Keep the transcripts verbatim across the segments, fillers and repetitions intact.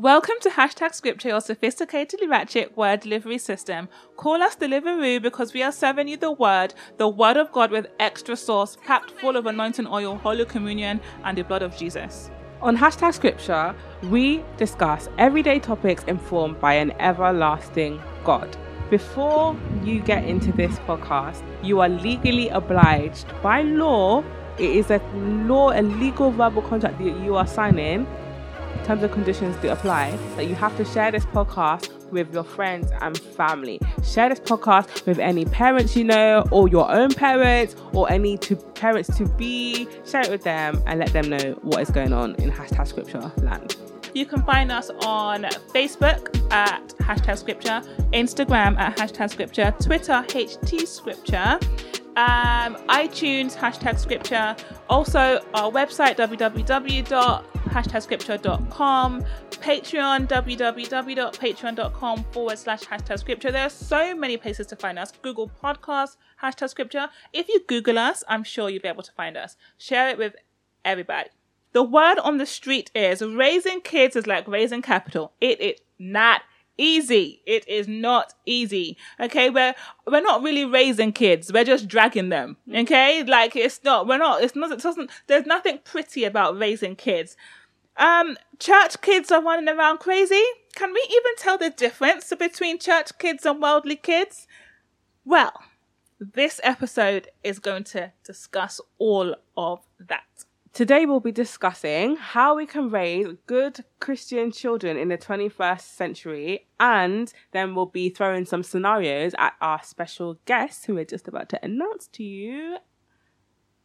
Welcome to Hashtag Scripture, your sophisticatedly ratchet word delivery system. Call us Deliveroo because we are serving you the word, the word of God with extra sauce, packed full of anointing oil, Holy Communion, and the blood of Jesus. On Hashtag Scripture, we discuss everyday topics informed by an everlasting God. Before you get into this podcast, you are legally obliged by law. It is a law, a legal verbal contract that you are signing. Terms and conditions do apply, that you have to share this podcast with your friends and family. Share this podcast with any parents you know, or your own parents, or any to parents to be. Share it with them and let them know what is going on in Hashtag Scripture land. You can find us on Facebook at Hashtag Scripture, Instagram at Hashtag Scripture, Twitter H T Scripture, um, iTunes Hashtag Scripture, also our website w w w dot hashtag scripture dot com, Patreon w w w dot patreon dot com forward slash hashtag scripture. There are so many places to find us. Google Podcasts, Hashtag Scripture. If you Google us, I'm sure you'll be able to find us. Share it with everybody. The word on the street is raising kids is like raising capital. It is not easy. It is not easy. Okay, we're we're not really raising kids. We're just dragging them. Okay, like it's not. We're not. It's not. It doesn't. There's nothing pretty about raising kids. Um, church kids are running around crazy. Can we even tell the difference between church kids and worldly kids? Well, this episode is going to discuss all of that. Today we'll be discussing how we can raise good Christian children in the twenty-first century, and then we'll be throwing some scenarios at our special guests who we're just about to announce to you,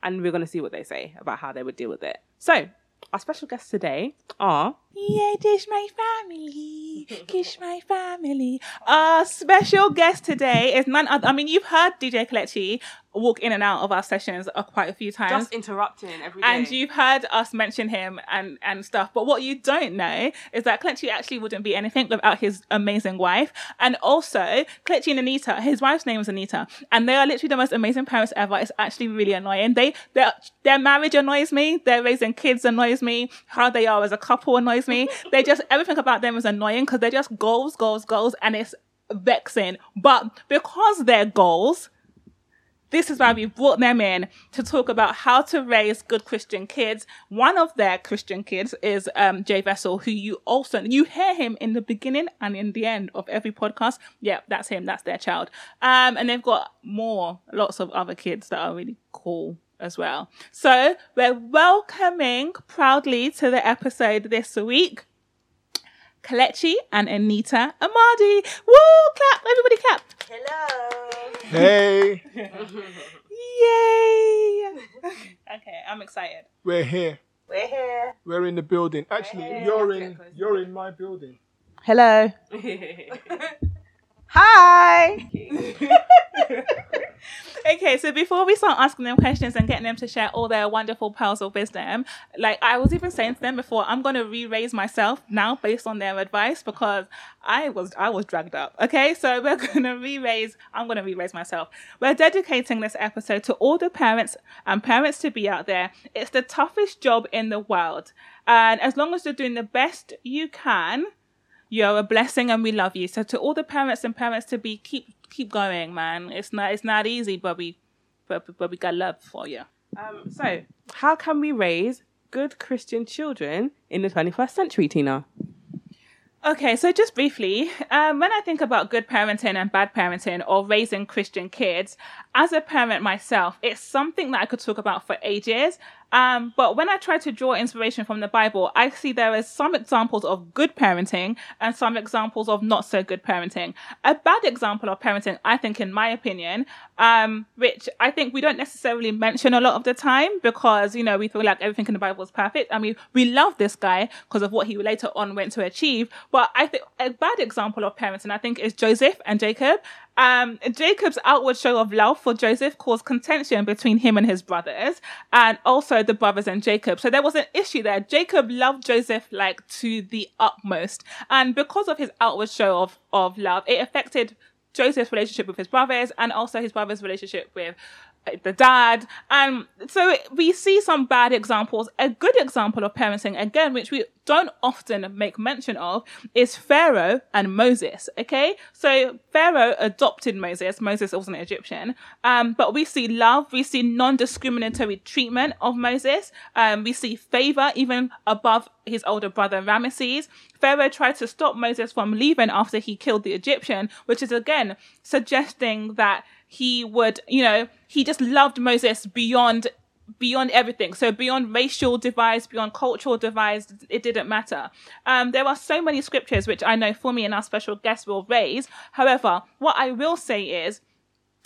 and we're going to see what they say about how they would deal with it. So, our special guests today are... Yeah, dish my family, kiss my family. Our special guest today is none other... I mean, you've heard D J Kelechi walk in and out of our sessions quite a few times. Just interrupting every day. And you've heard us mention him and, and stuff. But what you don't know is that Kelechi actually wouldn't be anything without his amazing wife. And also, Kelechi and Anita, his wife's name is Anita. And they are literally the most amazing parents ever. It's actually really annoying. They Their, their marriage annoys me. Their raising kids annoys me. How they are as a couple annoys me. They just, everything about them is annoying because they're just goals, goals, goals. And it's vexing. But because they're goals... This is why we brought them in to talk about how to raise good Christian kids. One of their Christian kids is um, Jay Vessel, who you also, you hear him in the beginning and in the end of every podcast. Yeah, that's him. That's their child. Um, and they've got more, lots of other kids that are really cool as well. So we're welcoming proudly to the episode this week, Kelechi and Anita Amadi. Woo! Clap! Everybody clap! Hello! Hey! Yay! Okay, I'm excited. We're here. We're here. We're in the building. Actually, you're in you're in my building. Hello. Hi! Okay, so before we start asking them questions and getting them to share all their wonderful pearls of wisdom, like I was even saying to them before, I'm going to re-raise myself now based on their advice because I was I was dragged up. Okay, so we're going to re-raise, I'm going to re-raise myself. We're dedicating this episode to all the parents and parents to be out there. It's the toughest job in the world. And as long as you're doing the best you can, you're a blessing and we love you. So to all the parents and parents to be, keep keep going, man. It's not it's not easy, but we but, but we got love for you. Um, so how can we raise good Christian children in the twenty-first century, Tina? Okay, so just briefly, um, when I think about good parenting and bad parenting or raising Christian kids, as a parent myself, it's something that I could talk about for ages. Um, but when I try to draw inspiration from the Bible, I see there is some examples of good parenting and some examples of not so good parenting. A bad example of parenting, I think, in my opinion, um, which I think we don't necessarily mention a lot of the time because, you know, we feel like everything in the Bible is perfect. I mean, we love this guy because of what he later on went to achieve. But I think a bad example of parenting, I think, is Joseph and Jacob. Um, Jacob's outward show of love for Joseph caused contention between him and his brothers, and also the brothers and Jacob. So there was an issue there. Jacob loved Joseph like to the utmost, and because of his outward show of, of love, it affected Joseph's relationship with his brothers and also his brother's relationship with the dad. And so we see some bad examples. A good example of parenting, again, which we don't often make mention of, is Pharaoh and Moses. Okay, so Pharaoh adopted Moses. Moses was an Egyptian. Um, but we see love, we see non-discriminatory treatment of Moses. Um, we see favor even above his older brother Ramesses. Pharaoh tried to stop Moses from leaving after he killed the Egyptian, which is again suggesting that he would, you know, he just loved Moses beyond beyond everything. So beyond racial divides, beyond cultural divides, it didn't matter. Um, there are so many scriptures which I know for me and our special guest will raise. However, what I will say is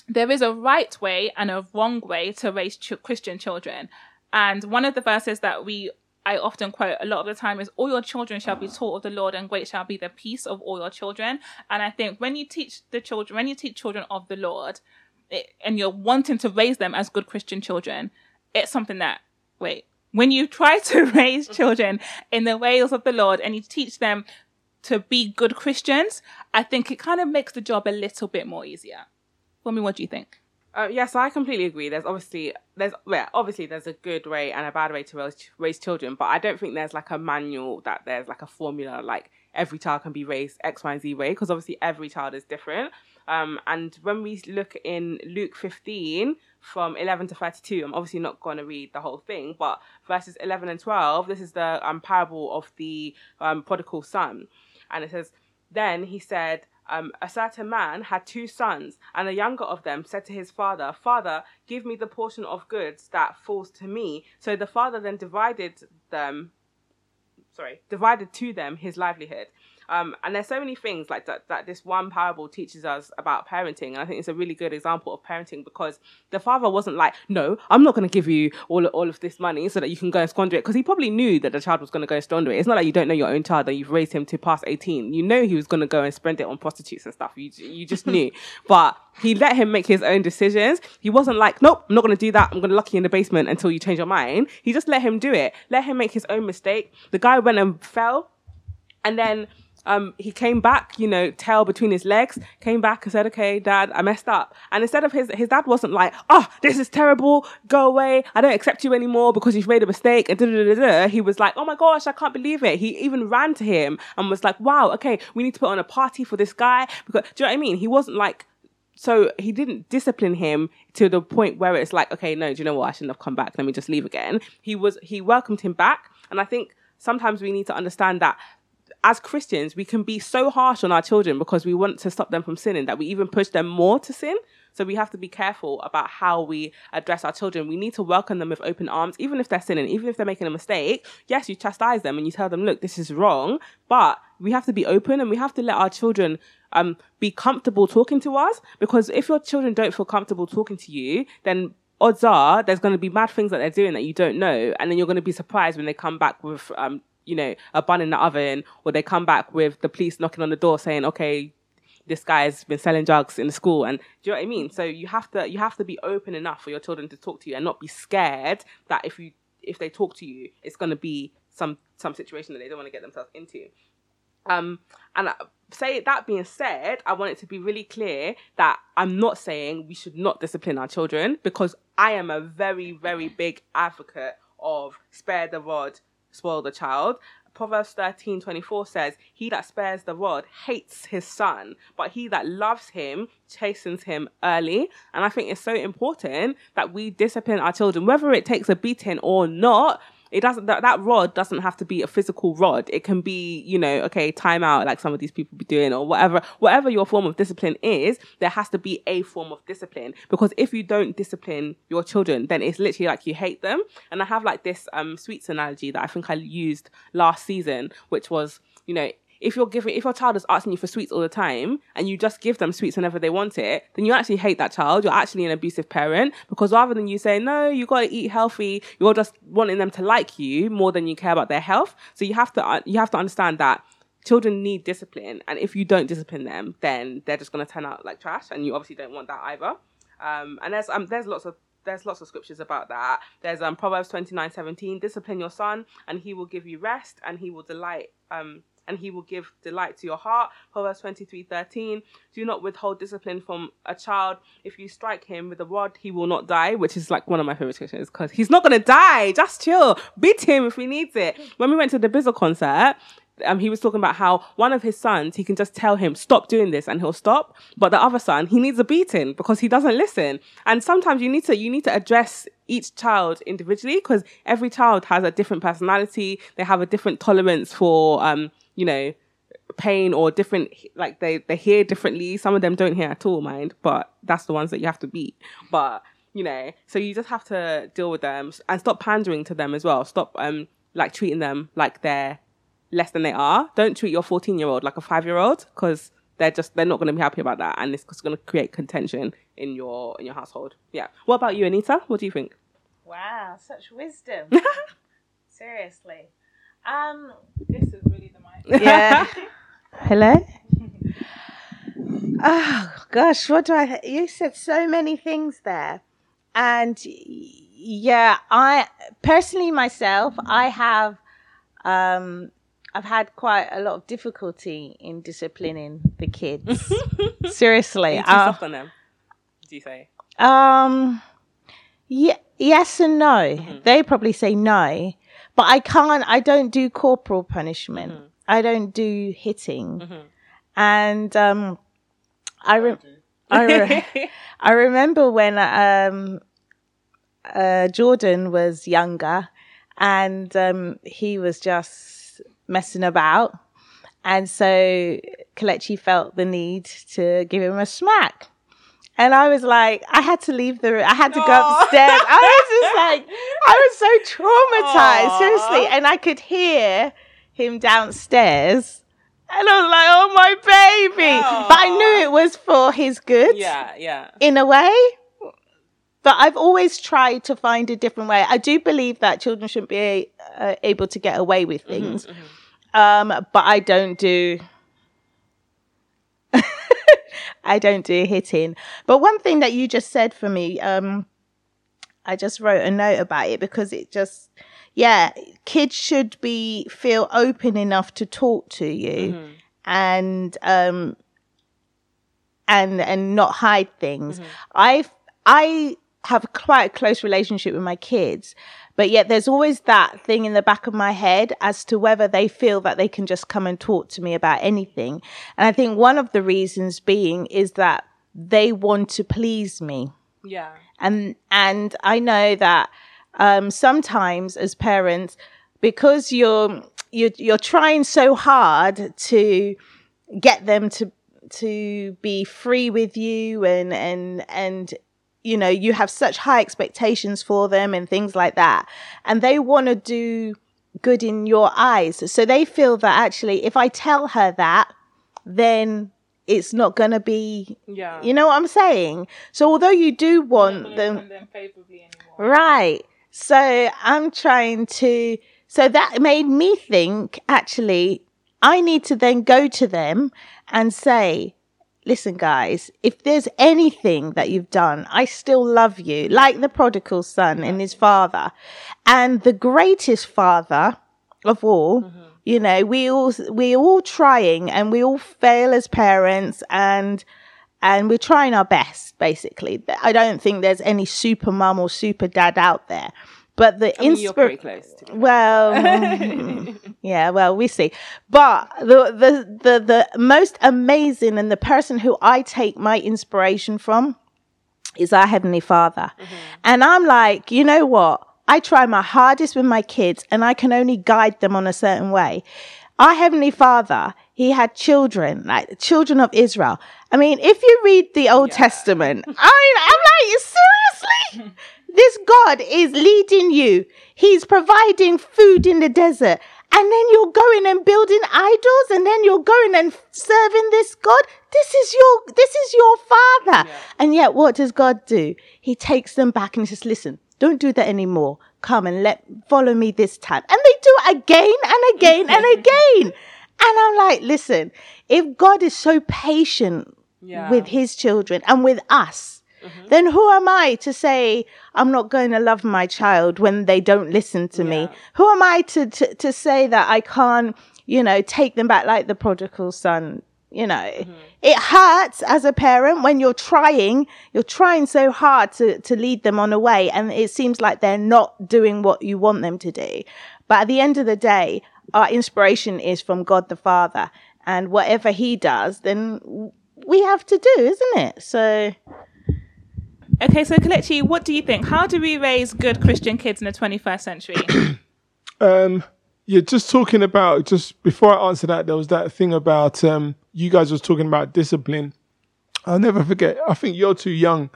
there is a right way and a wrong way to raise ch- Christian children. And one of the verses that we I often quote a lot of the time is, all your children shall be taught of the Lord, and great shall be the peace of all your children. And I think when you teach the children, when you teach children of the Lord, it, and you're wanting to raise them as good Christian children, it's something that, wait, when you try to raise children in the ways of the Lord and you teach them to be good Christians, I think it kind of makes the job a little bit more easier. For me, what do you think? Uh, yes, yeah, so I completely agree. There's obviously there's well, obviously there's a good way and a bad way to raise, raise children, but I don't think there's like a manual that there's like a formula like every child can be raised X, Y, and Z way, because obviously every child is different. Um, and when we look in Luke fifteen from eleven to thirty-two, I'm obviously not going to read the whole thing, but verses eleven and twelve, this is the um, parable of the um, prodigal son, and it says, "Then he said, Um, a certain man had two sons, and the younger of them said to his father, 'Father, give me the portion of goods that falls to me.' So the father then divided them, sorry, divided to them his livelihood." Um, and there's so many things like that, that this one parable teaches us about parenting. And I think it's a really good example of parenting, because the father wasn't like, "No, I'm not going to give you all, all of this money so that you can go and squander it." Because he probably knew that the child was going to go and squander it. It's not like you don't know your own child and you've raised him to past eighteen. You know he was going to go and spend it on prostitutes and stuff. You, you just knew. But he let him make his own decisions. He wasn't like, "Nope, I'm not going to do that. I'm going to lock you in the basement until you change your mind." He just let him do it. Let him make his own mistake. The guy went and fell. And then... Um, he came back, you know, tail between his legs, came back and said, "Okay, Dad, I messed up." And instead of his, his dad wasn't like, "Oh, this is terrible. Go away. I don't accept you anymore because you've made a mistake." And da da da da. He was like, "Oh my gosh, I can't believe it." He even ran to him and was like, "Wow, okay, we need to put on a party for this guy." Because, do you know what I mean? He wasn't like, so he didn't discipline him to the point where it's like, "Okay, no, do you know what? I shouldn't have come back. Let me just leave again." He was, he welcomed him back. And I think sometimes we need to understand that as Christians, we can be so harsh on our children because we want to stop them from sinning that we even push them more to sin. So we have to be careful about how we address our children. We need to welcome them with open arms, even if they're sinning, even if they're making a mistake. Yes, you chastise them and you tell them, "Look, this is wrong," but we have to be open and we have to let our children um, be comfortable talking to us, because if your children don't feel comfortable talking to you, then odds are there's going to be mad things that they're doing that you don't know, and then you're going to be surprised when they come back with... Um, you know, a bun in the oven, or they come back with the police knocking on the door saying, "Okay, this guy's been selling drugs in the school." And do you know what I mean? So you have to, you have to be open enough for your children to talk to you and not be scared that if you, if they talk to you, it's going to be some, some situation that they don't want to get themselves into. Um, and I, say that being said, I want it to be really clear that I'm not saying we should not discipline our children, because I am a very, very big advocate of spare the rod, spoil the child. Proverbs thirteen twenty-four says, "He that spares the rod hates his son, but he that loves him chastens him early." And I think it's so important that we discipline our children, whether it takes a beating or not. It doesn't, that, that rod doesn't have to be a physical rod. It can be, you know, okay, time out, like some of these people be doing, or whatever, whatever your form of discipline is, there has to be a form of discipline. Because if you don't discipline your children, then it's literally like you hate them. And I have like this um sweets analogy that I think I used last season, which was, you know, if you're giving, if your child is asking you for sweets all the time and you just give them sweets whenever they want it, then you actually hate that child. You're actually an abusive parent, because rather than you saying, "No, you got to eat healthy," you're just wanting them to like you more than you care about their health. So you have to, you have to understand that children need discipline. And if you don't discipline them, then they're just going to turn out like trash. And you obviously don't want that either. Um, and there's, um, there's lots of, There's lots of scriptures about that. There's um, Proverbs twenty-nine seventeen, "Discipline your son and he will give you rest, and he will delight, um, and he will give delight to your heart. Proverbs twenty-three thirteen. Do not withhold discipline from a child. If you strike him with a rod, he will not die, which is like one of my favorite scriptures, because he's not going to die. Just chill. Beat him if he needs it. When we went to the Bizzle concert, Um, he was talking about how one of his sons, he can just tell him, stop doing this, and he'll stop. But the other son, he needs a beating because he doesn't listen. And sometimes you need to you need to address each child individually, because every child has a different personality. They have a different tolerance for, um, you know, pain, or different, like they, they hear differently. Some of them don't hear at all, mind, but that's the ones that you have to beat. But, you know, so you just have to deal with them and stop pandering to them as well. Stop, um, like, treating them like they're less than they are. Don't treat your fourteen-year-old like a five-year-old, because they're just they're not going to be happy about that, and it's going to create contention in your in your household. Yeah. What about you, Anita? What do you think? Wow, such wisdom. Seriously, um, this is really the mic. Yeah. Hello. Oh gosh, what do I? Th- you said so many things there, and yeah, I personally myself, I have. Um, I've had quite a lot of difficulty in disciplining the kids. Seriously. You're too uh, soft on them, do you say? Um, yeah, yes and no. Mm-hmm. They probably say no. But I can't, I don't do corporal punishment. Mm-hmm. I don't do hitting. Mm-hmm. And um, I, re- I, re- I remember when um, uh, Jordan was younger, and um, he was just messing about. And so Kelechi felt the need to give him a smack. And I was like, I had to leave the room. I had to Aww. Go upstairs. I was just like, I was so traumatized, Aww. Seriously. And I could hear him downstairs. And I was like, oh, my baby. Aww. But I knew it was for his good. Yeah, yeah. In a way. But I've always tried to find a different way. I do believe that children shouldn't be uh, able to get away with things. Mm-hmm, mm-hmm. Um, but I don't do... I don't do hitting. But one thing that you just said for me, um, I just wrote a note about it, because it just... Yeah, kids should be feel open enough to talk to you, mm-hmm. and, um, and, and not hide things. Mm-hmm. I've, I... have quite a close relationship with my kids, but yet there's always that thing in the back of my head as to whether they feel that they can just come and talk to me about anything. And I think one of the reasons being is that they want to please me. Yeah. And, and I know that, um, sometimes as parents, because you're, you're, you're trying so hard to get them to, to be free with you, and, and, and, you know, you have such high expectations for them and things like that. And they want to do good in your eyes. So they feel that actually, if I tell her that, then it's not going to be, yeah. you know what I'm saying? So although you do want them, them favorably anymore. Right. So I'm trying to, so that made me think, actually, I need to then go to them and say, listen, guys, if there's anything that you've done, I still love you, like the prodigal son and his father. And the greatest father of all, mm-hmm. you know, we all, we're all trying, and we all fail as parents, and and we're trying our best, basically. I don't think there's any super mum or super dad out there. But the inspiration, well, yeah, well, we see. But the, the the the most amazing, and the person who I take my inspiration from, is our Heavenly Father. Mm-hmm. And I'm like, you know what? I try my hardest with my kids, and I can only guide them on a certain way. Our Heavenly Father, he had children, like the children of Israel. I mean, if you read the Old yeah. Testament, I mean, I'm like, seriously? This God is leading you. He's providing food in the desert. And then you're going and building idols, and then you're going and serving this God. This is your, this is your father. Yeah. And yet what does God do? He takes them back and says, listen, don't do that anymore. Come and let, follow me this time. And they do it again and again and again. And I'm like, listen, if God is so patient yeah. with his children and with us, mm-hmm. then who am I to say I'm not going to love my child when they don't listen to yeah. me? Who am I to, to, to say that I can't you know, take them back like the prodigal son. You know, mm-hmm. It hurts as a parent when you're trying, you're trying so hard to, to lead them on a way, and it seems like they're not doing what you want them to do. But at the end of the day, our inspiration is from God the Father, and whatever he does, then we have to do, isn't it? So... Okay, so Kelechi, what do you think? How do we raise good Christian kids in the twenty-first century? um, you're just talking about, just before I answer that, there was that thing about, um, you guys was talking about discipline. I'll never forget, I think you're too young,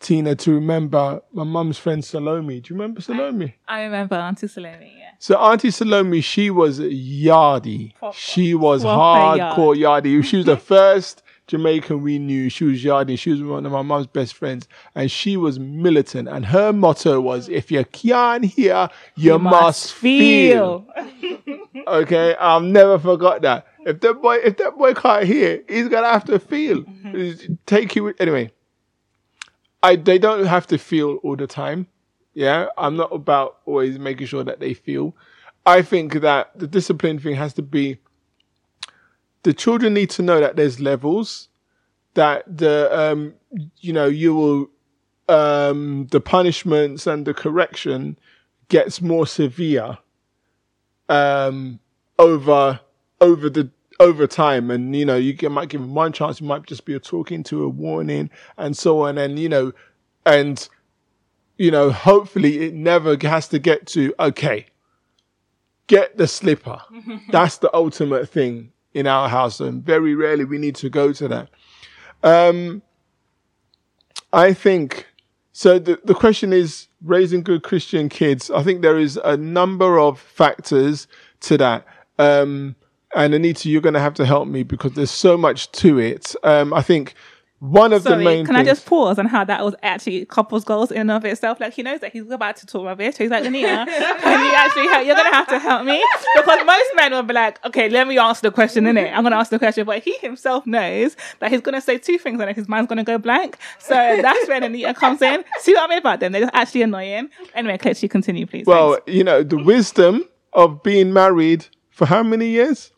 Tina, to remember my mum's friend Salome. Do you remember Salome? I, I remember Auntie Salome, yeah. So Auntie Salome, she was a yardie. Proper. She was Proper hardcore yard. yardie. She was the first... Jamaican we knew. She was yardie. She was one of my mum's best friends, and she was militant, and her motto was, if you can't hear, you, you must feel, feel. Okay, I've never forgot that. If that boy if that boy can't hear, he's gonna have to feel. Mm-hmm. Take you anyway. I they don't have to feel all the time. Yeah, I'm not about always making sure that they feel. I think that the discipline thing has to be, the children need to know that there's levels, that the, um, you know, you will, um, the punishments and the correction gets more severe, um, over, over the, over time. And, you know, you get, might give them one chance, you might just be a talking to, a warning, and so on. And, you know, and, you know, hopefully it never has to get to, okay, get the slipper. That's the ultimate thing in our house, and very rarely we need to go to that. Um, I think, so the, the question is raising good Christian kids. I think there is a number of factors to that. Um, and Anita, you're going to have to help me because there's so much to it. Um, I think one of Sorry, the main can things... I just pause on how that was actually couples goals in and of itself. Like, he knows that he's about to talk rubbish, so he's like, Anita, can you actually help? You're gonna have to help me, because most men will be like, okay, let me answer the question, innit? I'm gonna ask the question. But he himself knows that he's gonna say two things and his mind's gonna go blank. So that's when Anita comes in. See what I mean about them? They're just actually annoying. Anyway, Kelechi, continue, please. Well, thanks. You know, the wisdom of being married for how many years?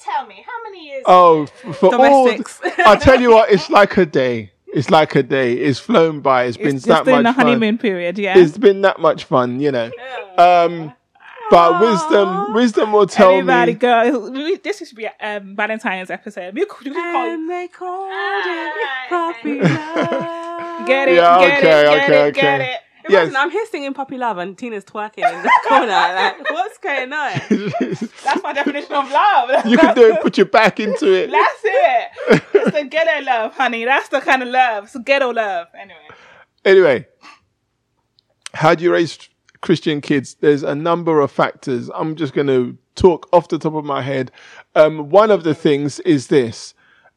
Tell me, how many years? Oh, for domestics. All, I'll tell you what, it's like a day. It's like a day. It's flown by. It's, it's been just that much fun. It's the honeymoon period, yeah. It's been that much fun, you know. Um, but Aww. wisdom, wisdom will tell Everybody me. Go. This should be a um, Valentine's episode. You could, you could call and they called it Puppy Love. Get it, yeah, get okay, it, get okay, it, okay. get it. Imagine, yes. I'm here singing Puppy Love and Tina's twerking in the corner. Like, what's going on? That's my definition of love. That's, you can do it, put your back into it. That's it. It's the ghetto love, honey. That's the kind of love. It's the ghetto love. Anyway. Anyway, how do you raise Christian kids? There's a number of factors. I'm just going to talk off the top of my head. Um, one of the things is this.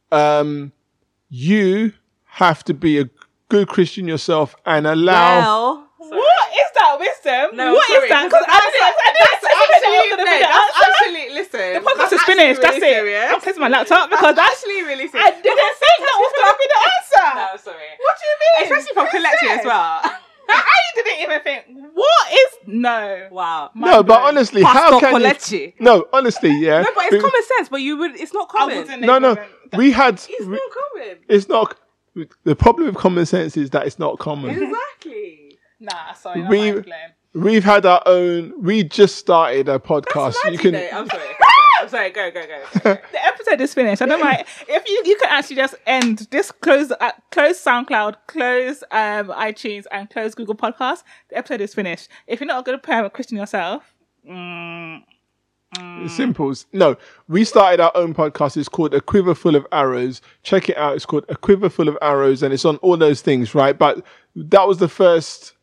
Um, you have to be a good Christian yourself and allow. Well, what is that wisdom? No, what sorry, is that? Because I didn't. I didn't. Absolutely, no, that's actually. Listen, the podcast is finished. Really that's serious. it. I'm closing my laptop because that's actually really serious. I didn't think that was going to be the answer. No, sorry. What do you mean? Especially from Kelechi as well. I didn't even think. What is no? Wow. No, brain. But honestly, Pastor how can Kelechi. you? No, honestly, yeah. No, but it's but, common sense. But you would. It's not common. I wouldn't no, no. We had. It's we, not common. It's not. The problem with common sense is that it's not common. Exactly. Nah, sorry. We've, we've had our own... We just started a podcast. That's you can. Though. I'm sorry. I'm sorry. Go, go, go. go. The episode is finished. I don't mind. If you you can actually just end this, close uh, close SoundCloud, close um, iTunes, and close Google Podcasts. The episode is finished. If you're not a good parent, Christian yourself... Mm, Mm. Simple. No, we started our own podcast. It's called A Quiver Full of Arrows. Check it out. It's called A Quiver Full of Arrows, and it's on all those things, right? But that was the first,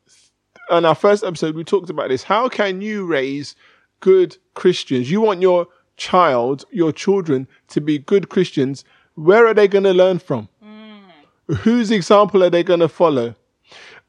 on our first episode, we talked about this. How can you raise good Christians? You want your child, your children to be good Christians. Where are they going to learn from? Mm. Whose example are they going to follow?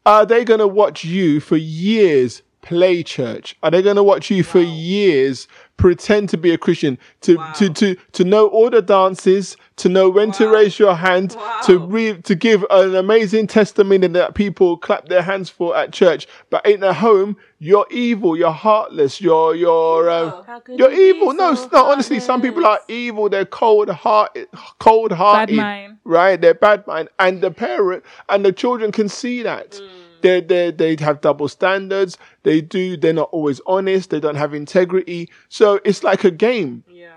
Are they going to watch you for years play church? Are they going to watch you wow. for years pretend to be a Christian, to wow. to to to know all the dances, to know when wow. to raise your hand, wow. to re- to give an amazing testimony that people clap their hands for at church, but in a home you're evil, you're heartless, you're you're um, you're evil. No, so no, honestly, some people are evil. They're cold heart, cold hearted, right? They're bad mind, and the parent and the children can see that. Mm. They they they have double standards. They do. They're not always honest. They don't have integrity. So it's like a game. Yeah.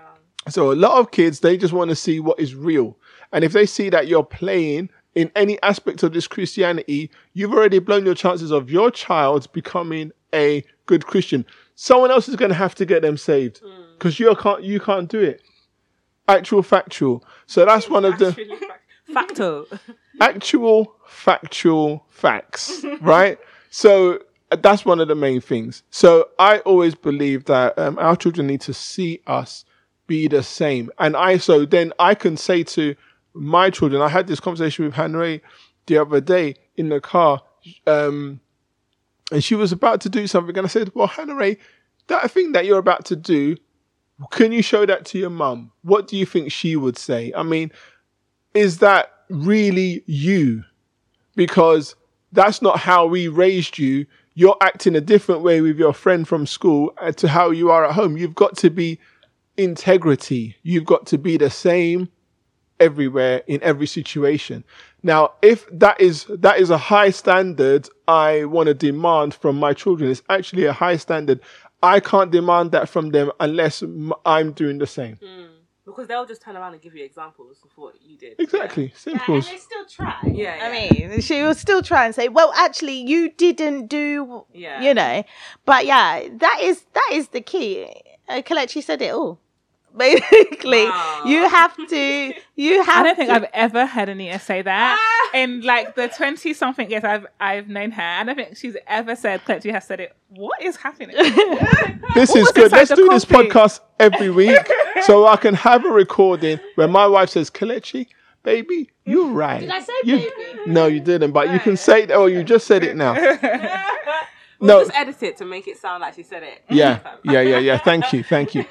So a lot of kids, they just want to see what is real. And if they see that you're playing in any aspect of this Christianity, you've already blown your chances of your child becoming a good Christian. Someone else is going to have to get them saved because mm. you can't you can't do it. Actual factual. So that's one of the factual. Actual factual facts, right? So uh, that's one of the main things. So I always believe that um, our children need to see us be the same. And I, so then I can say to my children, I had this conversation with Hanrae the other day in the car, um, and she was about to do something. And I said, well, Hanrae, that thing that you're about to do, can you show that to your mum? What do you think she would say? I mean, is that really you? Because that's not how we raised you. You're acting a different way with your friend from school to how you are at home. You've got to be integrity. You've got to be the same everywhere in every situation. Now, if that is that is a high standard I want to demand from my children, it's actually a high standard. I can't demand that from them unless I'm doing the same. Mm. Because they'll just turn around and give you examples of what you did. Exactly. Yeah. Simple. Yeah, and they still try. Yeah, yeah. I mean, she will still try and say, well, actually, you didn't do, yeah. you know. But yeah, that is that is the key. Uh, Kelechi said it all. Basically, wow. you have to, you have I don't think to... I've ever heard Anita say that. In like the twenty-something years I've I've known her, I don't think she's ever said, Kelechi has said it. What is happening? This what is good. Let's do coffee? This podcast every week so I can have a recording where my wife says, Kelechi, baby, you're right. Did I say you... baby? No, you didn't, but no. You can say, oh, you just said it now. We'll no. just edit it to make it sound like she said it. Yeah, yeah, yeah, yeah. Thank you, thank you.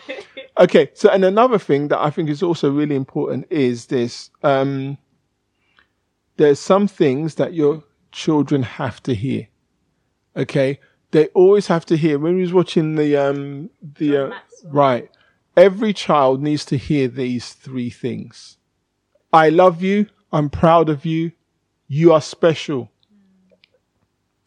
Okay, so and another thing that I think is also really important is this. Um, there's some things that your children have to hear. Okay, they always have to hear. When we was watching the um, the uh, right, every child needs to hear these three things. I love you. I'm proud of you. You are special.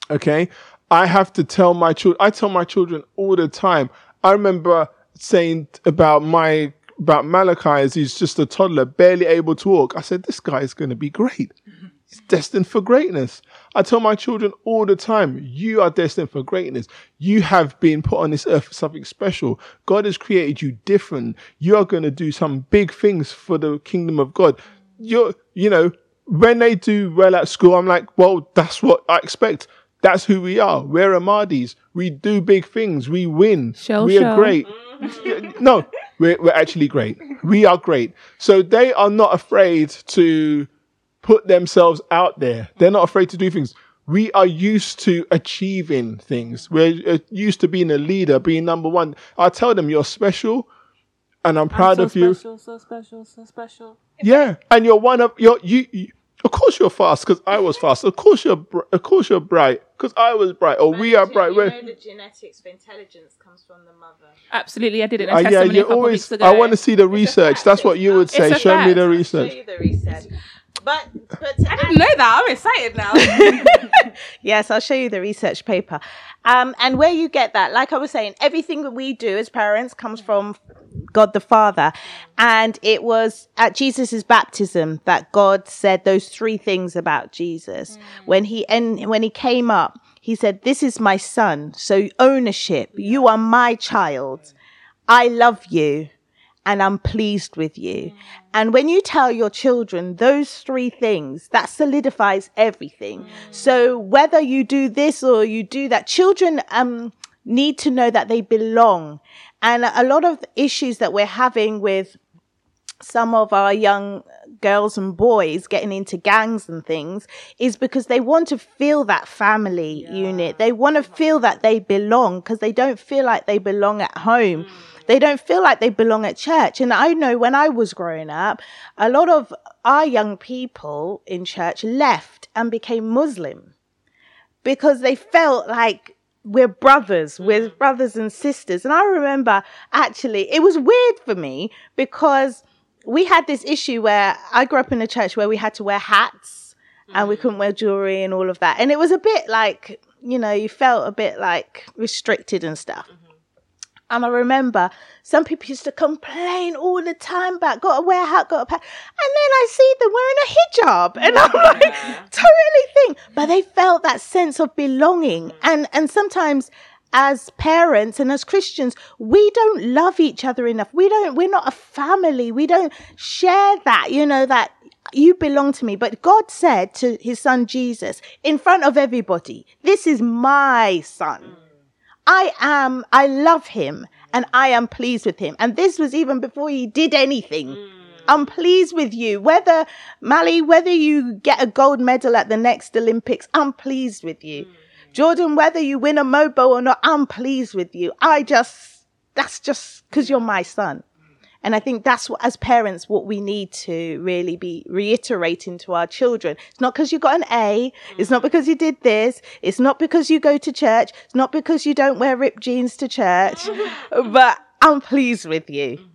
Okay. I have to tell my children, I tell my children all the time. I remember saying about my, about Malachi as he's just a toddler, barely able to walk. I said, this guy is going to be great. He's destined for greatness. I tell my children all the time, you are destined for greatness. You have been put on this earth for something special. God has created you different. You are going to do some big things for the kingdom of God. You're, you know, when they do well at school, I'm like, well, that's what I expect. That's who we are. We're Amadis. We do big things. We win. Show, we show. Are great. No, we're, we're actually great. We are great. So they are not afraid to put themselves out there. They're not afraid to do things. We are used to achieving things. We're used to being a leader, being number one. I tell them, you're special, and I'm proud I'm so of you. Special, so special, so special. Yeah, and you're one of you're, you. you Of course you're fast, because I was fast. Of course you're, br- of course you're bright, because I was bright. Or and we are bright. You We're... know the genetics of intelligence comes from the mother. Absolutely, I did it in a uh, testimony yeah, a couple always, weeks ago. I want to see the it's research. That's what you would say. Show fact. me the research. Show you the research. But, but I didn't know that. I'm excited now. Yes, I'll show you the research paper. Um, and where you get that, like I was saying, everything that we do as parents comes from God the Father. And it was at Jesus' baptism that God said those three things about Jesus. Mm. When he en- when he came up, he said, this is my son. So ownership, yeah. You are my child. I love you. And I'm pleased with you. Mm. And when you tell your children those three things, that solidifies everything. Mm. So whether you do this or you do that, children um need to know that they belong. And a lot of issues that we're having with some of our young girls and boys getting into gangs and things is because they want to feel that family yeah. unit. They want to feel that they belong because they don't feel like they belong at home. Mm. They don't feel like they belong at church. And I know when I was growing up, a lot of our young people in church left and became Muslim because they felt like we're brothers, we're brothers and sisters. And I remember actually, it was weird for me because we had this issue where I grew up in a church where we had to wear hats mm-hmm. and we couldn't wear jewelry and all of that. And it was a bit like, you know, you felt a bit like restricted and stuff. Mm-hmm. And I remember some people used to complain all the time about got to wear a hat, got a hat. And then I see them wearing a hijab. And I'm like, yeah. totally think. But they felt that sense of belonging. And and sometimes as parents and as Christians, we don't love each other enough. We don't, we're not a family. We don't share that, you know, that you belong to me. But God said to his son Jesus in front of everybody, this is my son. I am, I love him and I am pleased with him. And this was even before he did anything. Mm. I'm pleased with you. Whether, Mali, whether you get a gold medal at the next Olympics, I'm pleased with you. Mm. Jordan, whether you win a MOBO or not, I'm pleased with you. I just, that's just because you're my son. And I think that's what, as parents, what we need to really be reiterating to our children. It's not because you got an A. It's not because you did this. It's not because you go to church. It's not because you don't wear ripped jeans to church. But I'm pleased with you.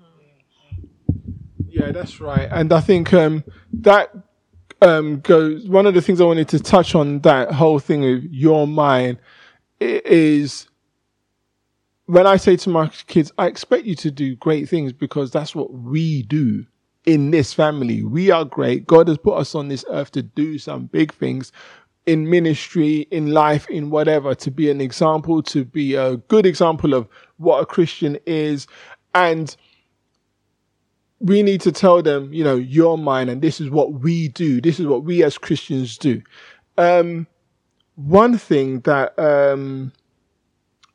Yeah, that's right. And I think um, that um, goes. One of the things I wanted to touch on that whole thing of your mind is, when I say to my kids, I expect you to do great things because that's what we do in this family. We are great. God has put us on this earth to do some big things in ministry, in life, in whatever, to be an example, to be a good example of what a Christian is. And we need to tell them, you know, you're mine and this is what we do. This is what we as Christians do. Um, one thing that... Um,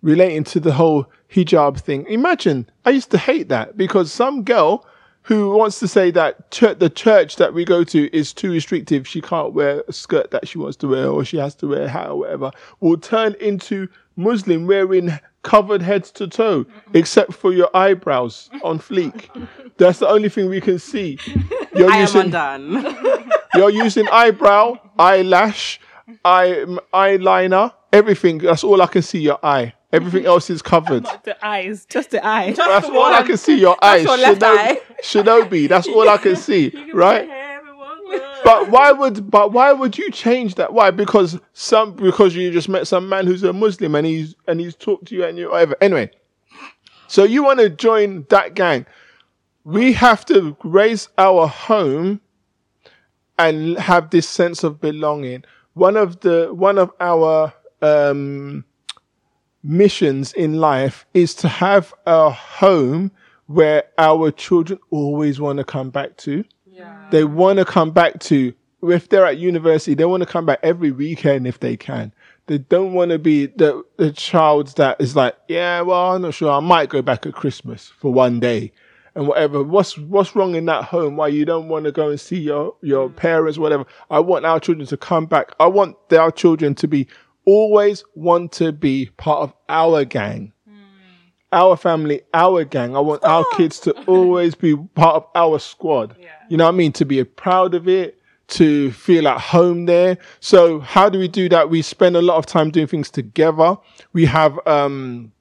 relating to the whole hijab thing. Imagine, I used to hate that because some girl who wants to say that ch- the church that we go to is too restrictive, she can't wear a skirt that she wants to wear or she has to wear a hat or whatever, will turn into Muslim wearing covered head to toe, except for your eyebrows on fleek. That's the only thing we can see. You're I using, am undone. You're using eyebrow, eyelash, eye, eyeliner, everything. That's all I can see, your eye. Everything else is covered. Not the eyes, just the eye. Just that's the all one. I can see, your eyes. That's your left Shinobi, eye. Shinobi, that's all I can see, can right? But why would but why would you change that? Why? Because some because you just met some man who's a Muslim and he's and he's talked to you and you whatever. Anyway, so you want to join that gang. We have to raise our home and have this sense of belonging. One of the one of our um missions in life is to have a home where our children always want to come back to. Yeah. They want to come back to, if they're at university, they want to come back every weekend if they can. They don't want to be the, the child that is like, yeah, well, I'm not sure. I might go back at Christmas for one day and whatever. What's, what's wrong in that home? Why you don't want to go and see your, your mm-hmm. parents, whatever. I want our children to come back. I want our children to be always want to be part of our gang, mm. our family, our gang. I want oh. our kids to always be part of our squad. Yeah. You know what I mean? To be proud of it, to feel at home there. So how do we do that? We spend a lot of time doing things together. We have, um,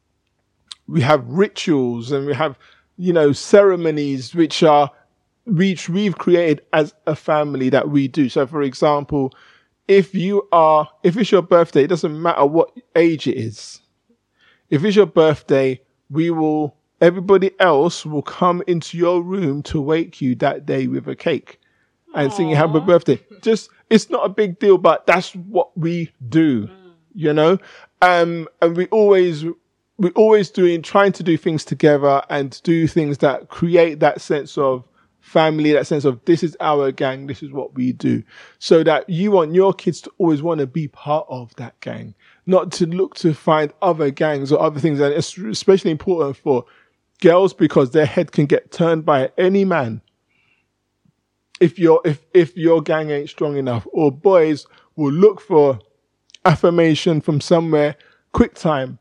we have rituals and we have, you know, ceremonies, which are, which we've created as a family that we do. So for example, If you are, if it's your birthday, it doesn't matter what age it is. If it's your birthday, we will, everybody else will come into your room to wake you that day with a cake and Aww. Singing happy birthday. Just, it's not a big deal, but that's what we do, mm. you know? Um, and we always, we always doing, trying to do things together and do things that create that sense of family, that sense of this is our gang, this is what we do, so that you want your kids to always want to be part of that gang, not to look to find other gangs or other things. And it's especially important for girls because their head can get turned by any man. if your if if your gang ain't strong enough, or boys will look for affirmation from somewhere quick time.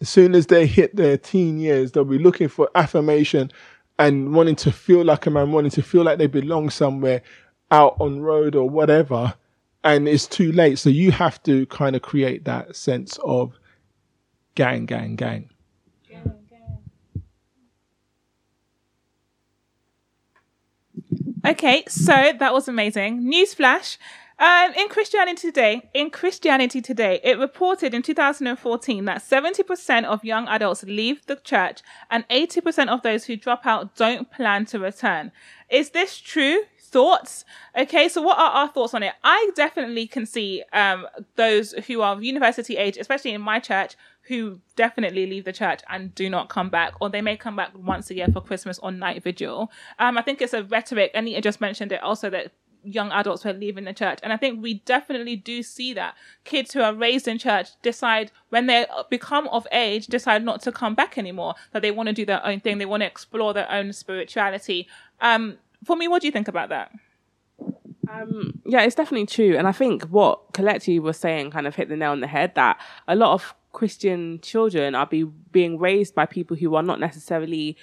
As soon as they hit their teen years, they'll be looking for affirmation and wanting to feel like a man, wanting to feel like they belong somewhere out on road or whatever, and it's too late. So you have to kind of create that sense of gang, gang, gang. gang, gang. Okay, so that was amazing. Newsflash. Um, in Christianity Today, in Christianity Today, it reported in two thousand fourteen that seventy percent of young adults leave the church and eighty percent of those who drop out don't plan to return. Is this true? Thoughts? Okay, so what are our thoughts on it? I definitely can see um, those who are university age, especially in my church, who definitely leave the church and do not come back, or they may come back once a year for Christmas or night vigil. Um, I think it's a rhetoric. Anita just mentioned it also, that young adults were leaving the church. And I think we definitely do see that kids who are raised in church decide, when they become of age, decide not to come back anymore, that they want to do their own thing. They want to explore their own spirituality. Um, for me, what do you think about that? Um, yeah, it's definitely true. And I think what Kelechi was saying kind of hit the nail on the head, that a lot of Christian children are be, being raised by people who are not necessarily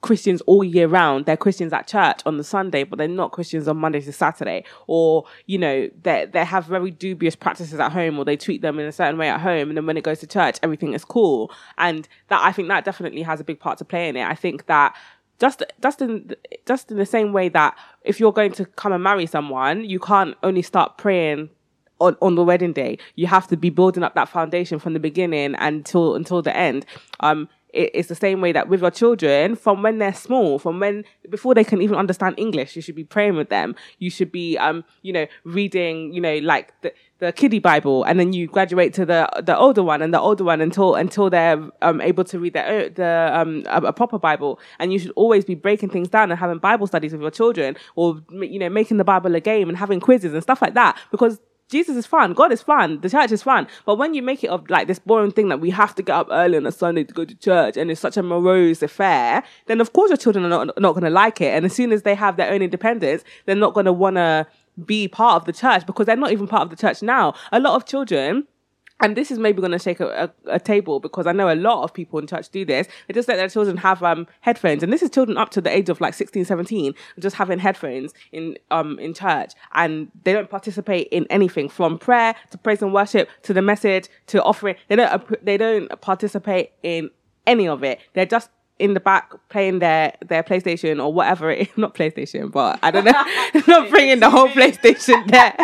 Christians all year round. They're Christians at church on the Sunday, but they're not Christians on Monday to Saturday. Or, you know, they they have very dubious practices at home, or they treat them in a certain way at home, and then when it goes to church, everything is cool. And that, I think that definitely has a big part to play in it. I think that Just, just in, just in the same way that if you're going to come and marry someone, you can't only start praying on, on the wedding day. You have to be building up that foundation from the beginning until until the end. Um, it, it's the same way that with your children, from when they're small, from when before they can even understand English, you should be praying with them. You should be, um, you know, reading, you know, like the the kiddie Bible, and then you graduate to the the older one and the older one until until they're um, able to read their the um a, a proper Bible. And you should always be breaking things down and having Bible studies with your children, or you know making the Bible a game and having quizzes and stuff like that, because Jesus is fun, God is fun, the church is fun. But when you make it of like this boring thing that we have to get up early on a Sunday to go to church, and it's such a morose affair, then of course your children are not not going to like it. And as soon as they have their own independence, they're not going to want to be part of the church, because they're not even part of the church now. A lot of children, and this is maybe going to shake a, a, a table, because I know a lot of people in church do this, they just let their children have um headphones. And this is children up to the age of like sixteen, seventeen, just having headphones in um in church, and they don't participate in anything, from prayer to praise and worship to the message to offering. They don't they don't participate in any of it. They're just in the back playing their, their PlayStation or whatever it is. Not PlayStation, but I don't know. Not bringing the whole PlayStation there.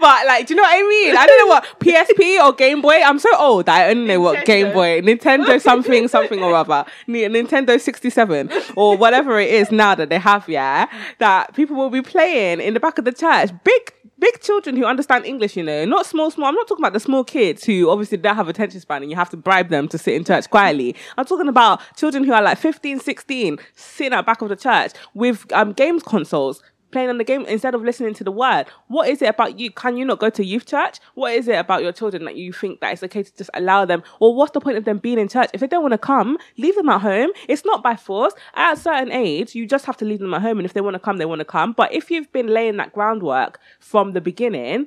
But like, do you know what I mean? I don't know what, P S P or Game Boy? I'm so old that I only know Nintendo. What Game Boy. Nintendo something, something or other. Nintendo sixty-seven or whatever it is now that they have, yeah, that people will be playing in the back of the church. Big Big children who understand English, you know, not small, small. I'm not talking about the small kids who obviously don't have attention span and you have to bribe them to sit in church quietly. I'm talking about children who are like fifteen, sixteen, sitting at the back of the church with um, games consoles, playing on the game instead of listening to the word. What is it about you? Can you not go to youth church? What is it about your children that you think that it's okay to just allow them? Or what's the point of them being in church? If they don't want to come, leave them at home. It's not by force. At a certain age, you just have to leave them at home. And if they want to come, they want to come. But if you've been laying that groundwork from the beginning,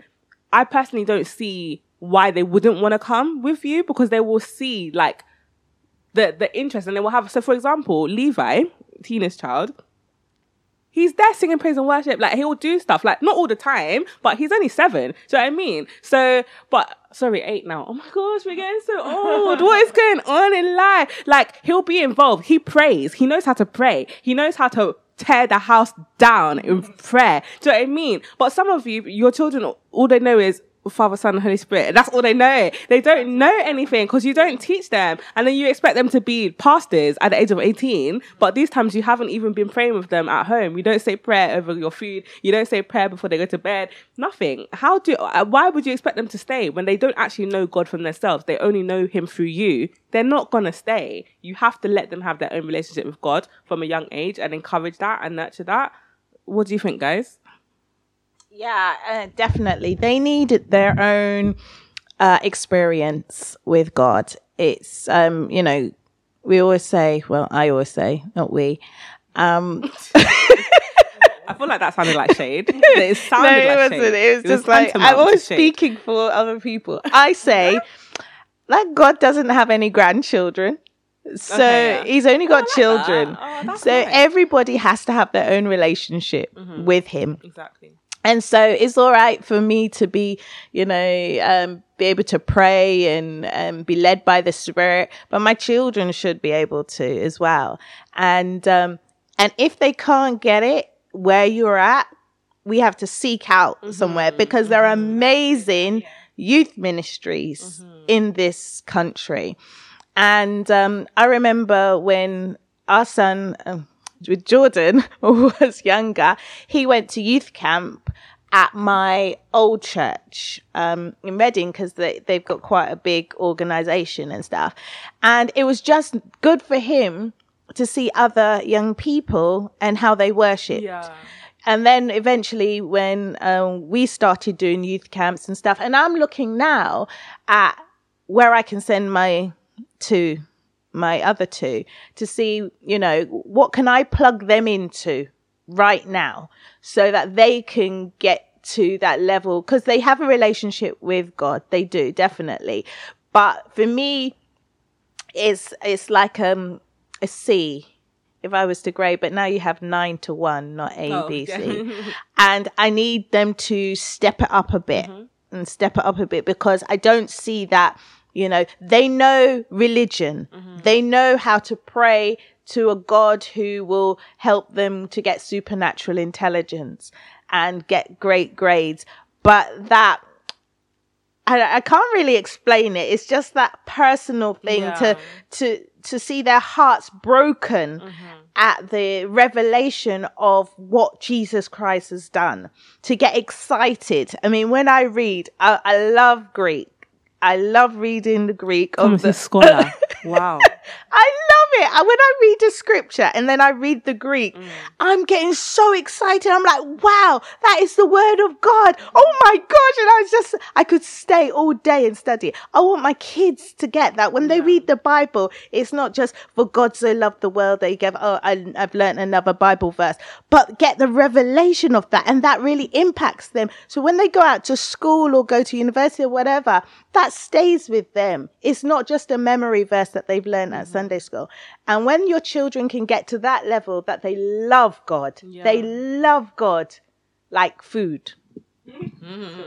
I personally don't see why they wouldn't want to come with you, because they will see like the, the interest and they will have. So for example, Levi, Tina's child, he's there singing praise and worship. Like, he'll do stuff. Like, not all the time, but he's only seven. Do you know what I mean? So, but, sorry, eight now. Oh my gosh, we're getting so old. What is going on in life? Like, he'll be involved. He prays. He knows how to pray. He knows how to tear the house down in prayer. Do you know what I mean? But some of you, your children, all they know is Father, Son, and Holy Spirit. That's all they know. They don't know anything because you don't teach them. And then you expect them to be pastors at the age of eighteen, but these times you haven't even been praying with them at home. You don't say prayer over your food. You don't say prayer before they go to bed. Nothing. How do? Why would you expect them to stay when they don't actually know God from themselves? They only know him through you. They're not going to stay. You have to let them have their own relationship with God from a young age and encourage that and nurture that. What do you think, guys? Yeah, uh, definitely. They need their own uh, experience with God. It's, um, you know, we always say, well, I always say, not we. Um, I feel like that sounded like shade. It sounded no, it like wasn't. Shade. It was it just was like, I'm always shade. Speaking for other people. I say that God doesn't have any grandchildren. So okay, yeah. he's only got oh, children. That. Oh, that's so nice. Everybody has to have their own relationship mm-hmm. with him. Exactly. And so it's all right for me to be, you know, um, be able to pray and um, be led by the Spirit, but my children should be able to as well. And um, and if they can't get it where you're at, we have to seek out mm-hmm. somewhere, because there are amazing youth ministries mm-hmm. in this country. And um, I remember when our son... Um, with Jordan was younger, he went to youth camp at my old church um in Reading, because they, they've got quite a big organization and stuff, and it was just good for him to see other young people and how they worshiped. Yeah. And then eventually when um, we started doing youth camps and stuff, and I'm looking now at where I can send my two my other two to see, you know, what can I plug them into right now so that they can get to that level, because they have a relationship with God. They do, definitely. But for me, it's it's like um a C if I was to grade, but now you have nine to one, not A, oh, B, C. Yeah. And I need them to step it up a bit mm-hmm. and step it up a bit, because I don't see that. You know, they know religion. Mm-hmm. They know how to pray to a God who will help them to get supernatural intelligence and get great grades. But that, I, I can't really explain it. It's just that personal thing yeah. to to to see their hearts broken mm-hmm. at the revelation of what Jesus Christ has done, to get excited. I mean, when I read, I, I love Greek. I love reading the Greek. Come of the scholar. Wow. I love it. I, when I read the scripture and then I read the Greek, mm. I'm getting so excited. I'm like, wow, that is the word of God. Oh my gosh. And I was just, I could stay all day and study. I want my kids to get that. When yeah. they read the Bible, it's not just for God so loved the world that he gave. Oh, I, I've learned another Bible verse, but get the revelation of that. And that really impacts them. So when they go out to school or go to university or whatever, that stays with them. It's not just a memory verse that they've learned at mm-hmm. Sunday school. And when your children can get to that level that they love God, yeah. they love God like food. Mm-hmm.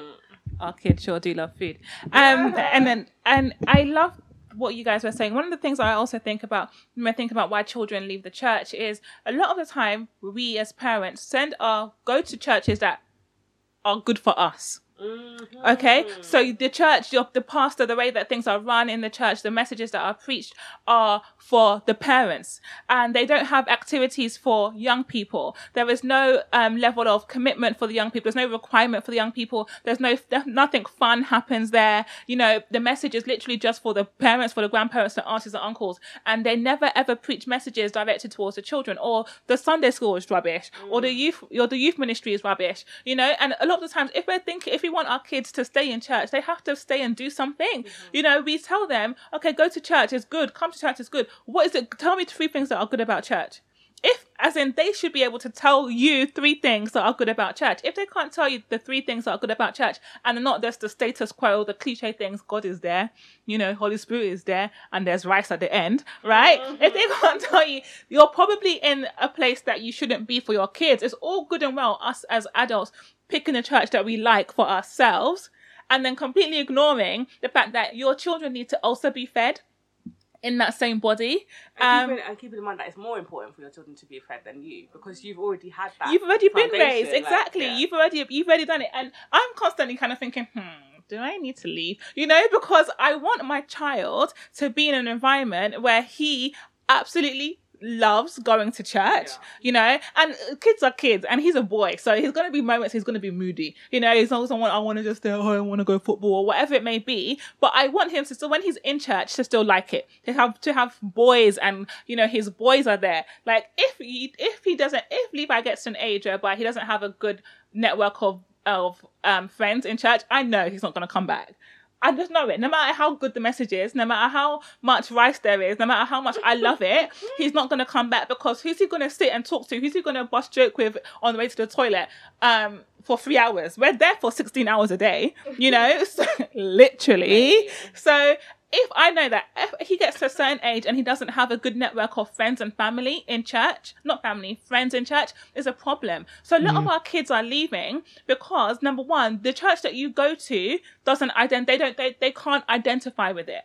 Our kids sure do love food. Um, and then, and I love what you guys were saying. One of the things I also think about when I think about why children leave the church is a lot of the time we as parents send our go to churches that are good for us. Mm-hmm. Okay, so the church, the pastor, the way that things are run in the church, the messages that are preached are for the parents, and they don't have activities for young people. There is no um, level of commitment for the young people. There's no requirement for the young people. There's no nothing fun happens there. You know, the message is literally just for the parents, for the grandparents, the aunties, the uncles, and they never ever preach messages directed towards the children. Or the Sunday school is rubbish, mm. or the youth, or the youth ministry is rubbish. You know, and a lot of the times, if we're thinking, if we want our kids to stay in church, they have to stay and do something. Mm-hmm. You know, we tell them, okay, go to church is good, come to church is good. What is it? Tell me three things that are good about church. If, as in, they should be able to tell you three things that are good about church. If they can't tell you the three things that are good about church, and not just the status quo, the cliche things, God is there, you know, Holy Spirit is there, and there's rice at the end, right? Mm-hmm. If they can't tell you, you're probably in a place that you shouldn't be for your kids. It's all good and well, us as adults picking a church that we like for ourselves, and then completely ignoring the fact that your children need to also be fed in that same body. Um, and, keeping, and keeping in mind that it's more important for your children to be fed than you, because you've already had that. You've already been raised, exactly. Like, yeah. You've already you've already done it, and I'm constantly kind of thinking, hmm. do I need to leave? You know, because I want my child to be in an environment where he absolutely loves going to church, yeah. you know, and kids are kids, and he's a boy, so he's going to be moments he's going to be moody, you know, he's not someone I want to just stay at home, I want to go football or whatever it may be, but I want him to still, when he's in church, to still like it, to have to have boys, and you know, his boys are there. Like if he if he doesn't if Levi gets to an age whereby he doesn't have a good network of of um friends in church, I know he's not going to come back. I just know it. No matter how good the message is, no matter how much rice there is, no matter how much I love it, he's not going to come back, because who's he going to sit and talk to? Who's he going to bust joke with on the way to the toilet um, for three hours? We're there for sixteen hours a day, you know, so, literally. So if I know that if he gets to a certain age and he doesn't have a good network of friends and family in church, not family, friends in church, is a problem. So a lot mm. of our kids are leaving because, number one, the church that you go to doesn't ident- they don't they, they can't identify with it.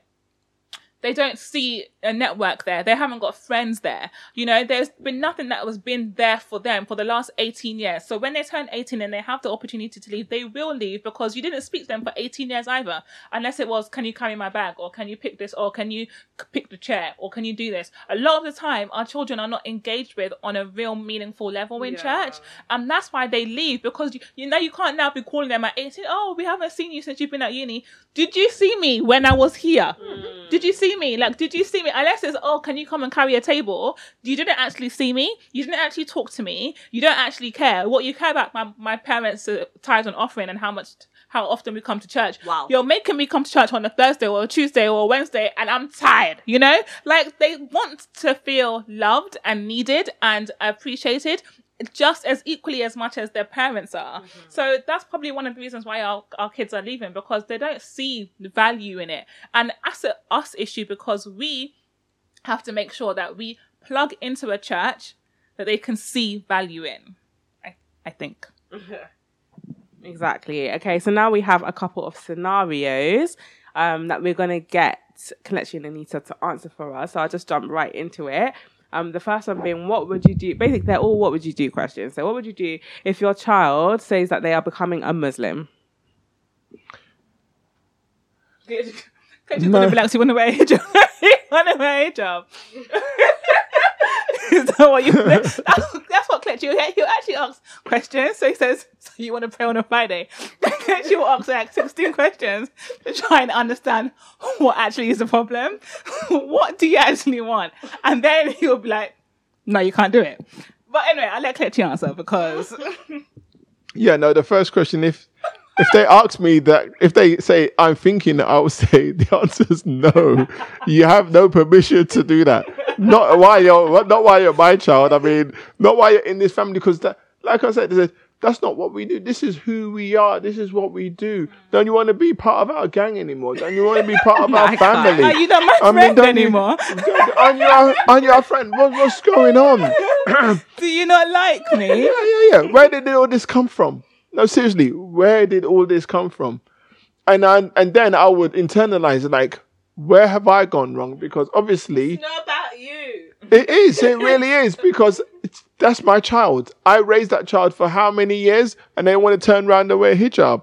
They don't see a network there. They haven't got friends there. You know, there's been nothing that has been there for them for the last eighteen years. So when they turn eighteen and they have the opportunity to leave, they will leave, because you didn't speak to them for eighteen years either. Unless it was, can you carry my bag? Or can you pick this? Or can you pick the chair? Or can you do this? A lot of the time, our children are not engaged with on a real meaningful level in yeah. church. And that's why they leave, because, you, you know, you can't now be calling them at eighteen. Oh, we haven't seen you since you've been at uni. Did you see me when I was here? Mm. Did you see me? Like, did you see me? Unless it's, oh, can you come and carry a table? You didn't actually see me. You didn't actually talk to me. You don't actually care. What you care about my, my parents' uh, tithes and offering and how much, how often we come to church. Wow. You're making me come to church on a Thursday or a Tuesday or a Wednesday, and I'm tired, you know? Like, they want to feel loved and needed and appreciated just as equally as much as their parents are. Mm-hmm. So that's probably one of the reasons why our, our kids are leaving, because they don't see the value in it. And that's an us issue, because we have to make sure that we plug into a church that they can see value in, I, I think. Exactly. Okay, so now we have a couple of scenarios um, that we're going to get Kelechi and Anita to answer for us. So I'll just jump right into it. Um, the first one being, what would you do? Basically, they're all what would you do questions. So what would you do if your child says that they are becoming a Muslim? Can you just, can you just no. want to relax? You want to wear a hijab? You want to wear a hijab? Is that what you that's, that's what Kelechi, he'll actually ask questions. So he says, so you want to pray on a Friday? Kelechi will ask like sixteen questions to try and understand what actually is the problem. What do you actually want? And then he'll be like, no, you can't do it. But anyway, I'll let Kelechi answer, because yeah, no, the first question, if if they ask me that, if they say, I'm thinking, I would say the answer is no. You have no permission to do that. Not why you're, not why you're my child. I mean, not why you're in this family, because that, like I said, said, that's not what we do. This is who we are. This is what we do. Don't you want to be part of our gang anymore? Don't you want to be part of no, our I family? Are you not my I friend mean, anymore? You, aren't, you our, aren't you our friend? What, what's going on? Do you not like me? Yeah, yeah, yeah. Where did all this come from? No, seriously, where did all this come from? And I, and then I would internalize it, like, where have I gone wrong? Because obviously... It's not about you. It is. It really is. Because it's, that's my child. I raised that child for how many years? And they want to turn around and wear hijab.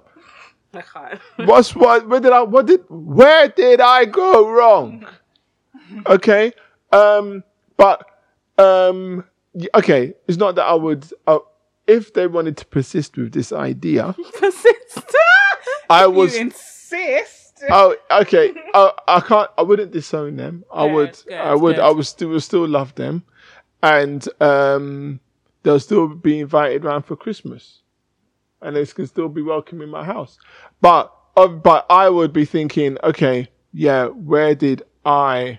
I can't. What's, what, where, did I, what did, where did I go wrong? Okay. Um, but, um, okay. It's not that I would... Uh, if they wanted to persist with this idea... Persist? I was... You insist? Oh, okay. I, I can't. I wouldn't disown them. I good, would. Good, I would. Good. I would still, would still love them, and um, they'll still be invited round for Christmas, and they can still be welcome in my house. But, uh, but I would be thinking, okay, yeah, where did I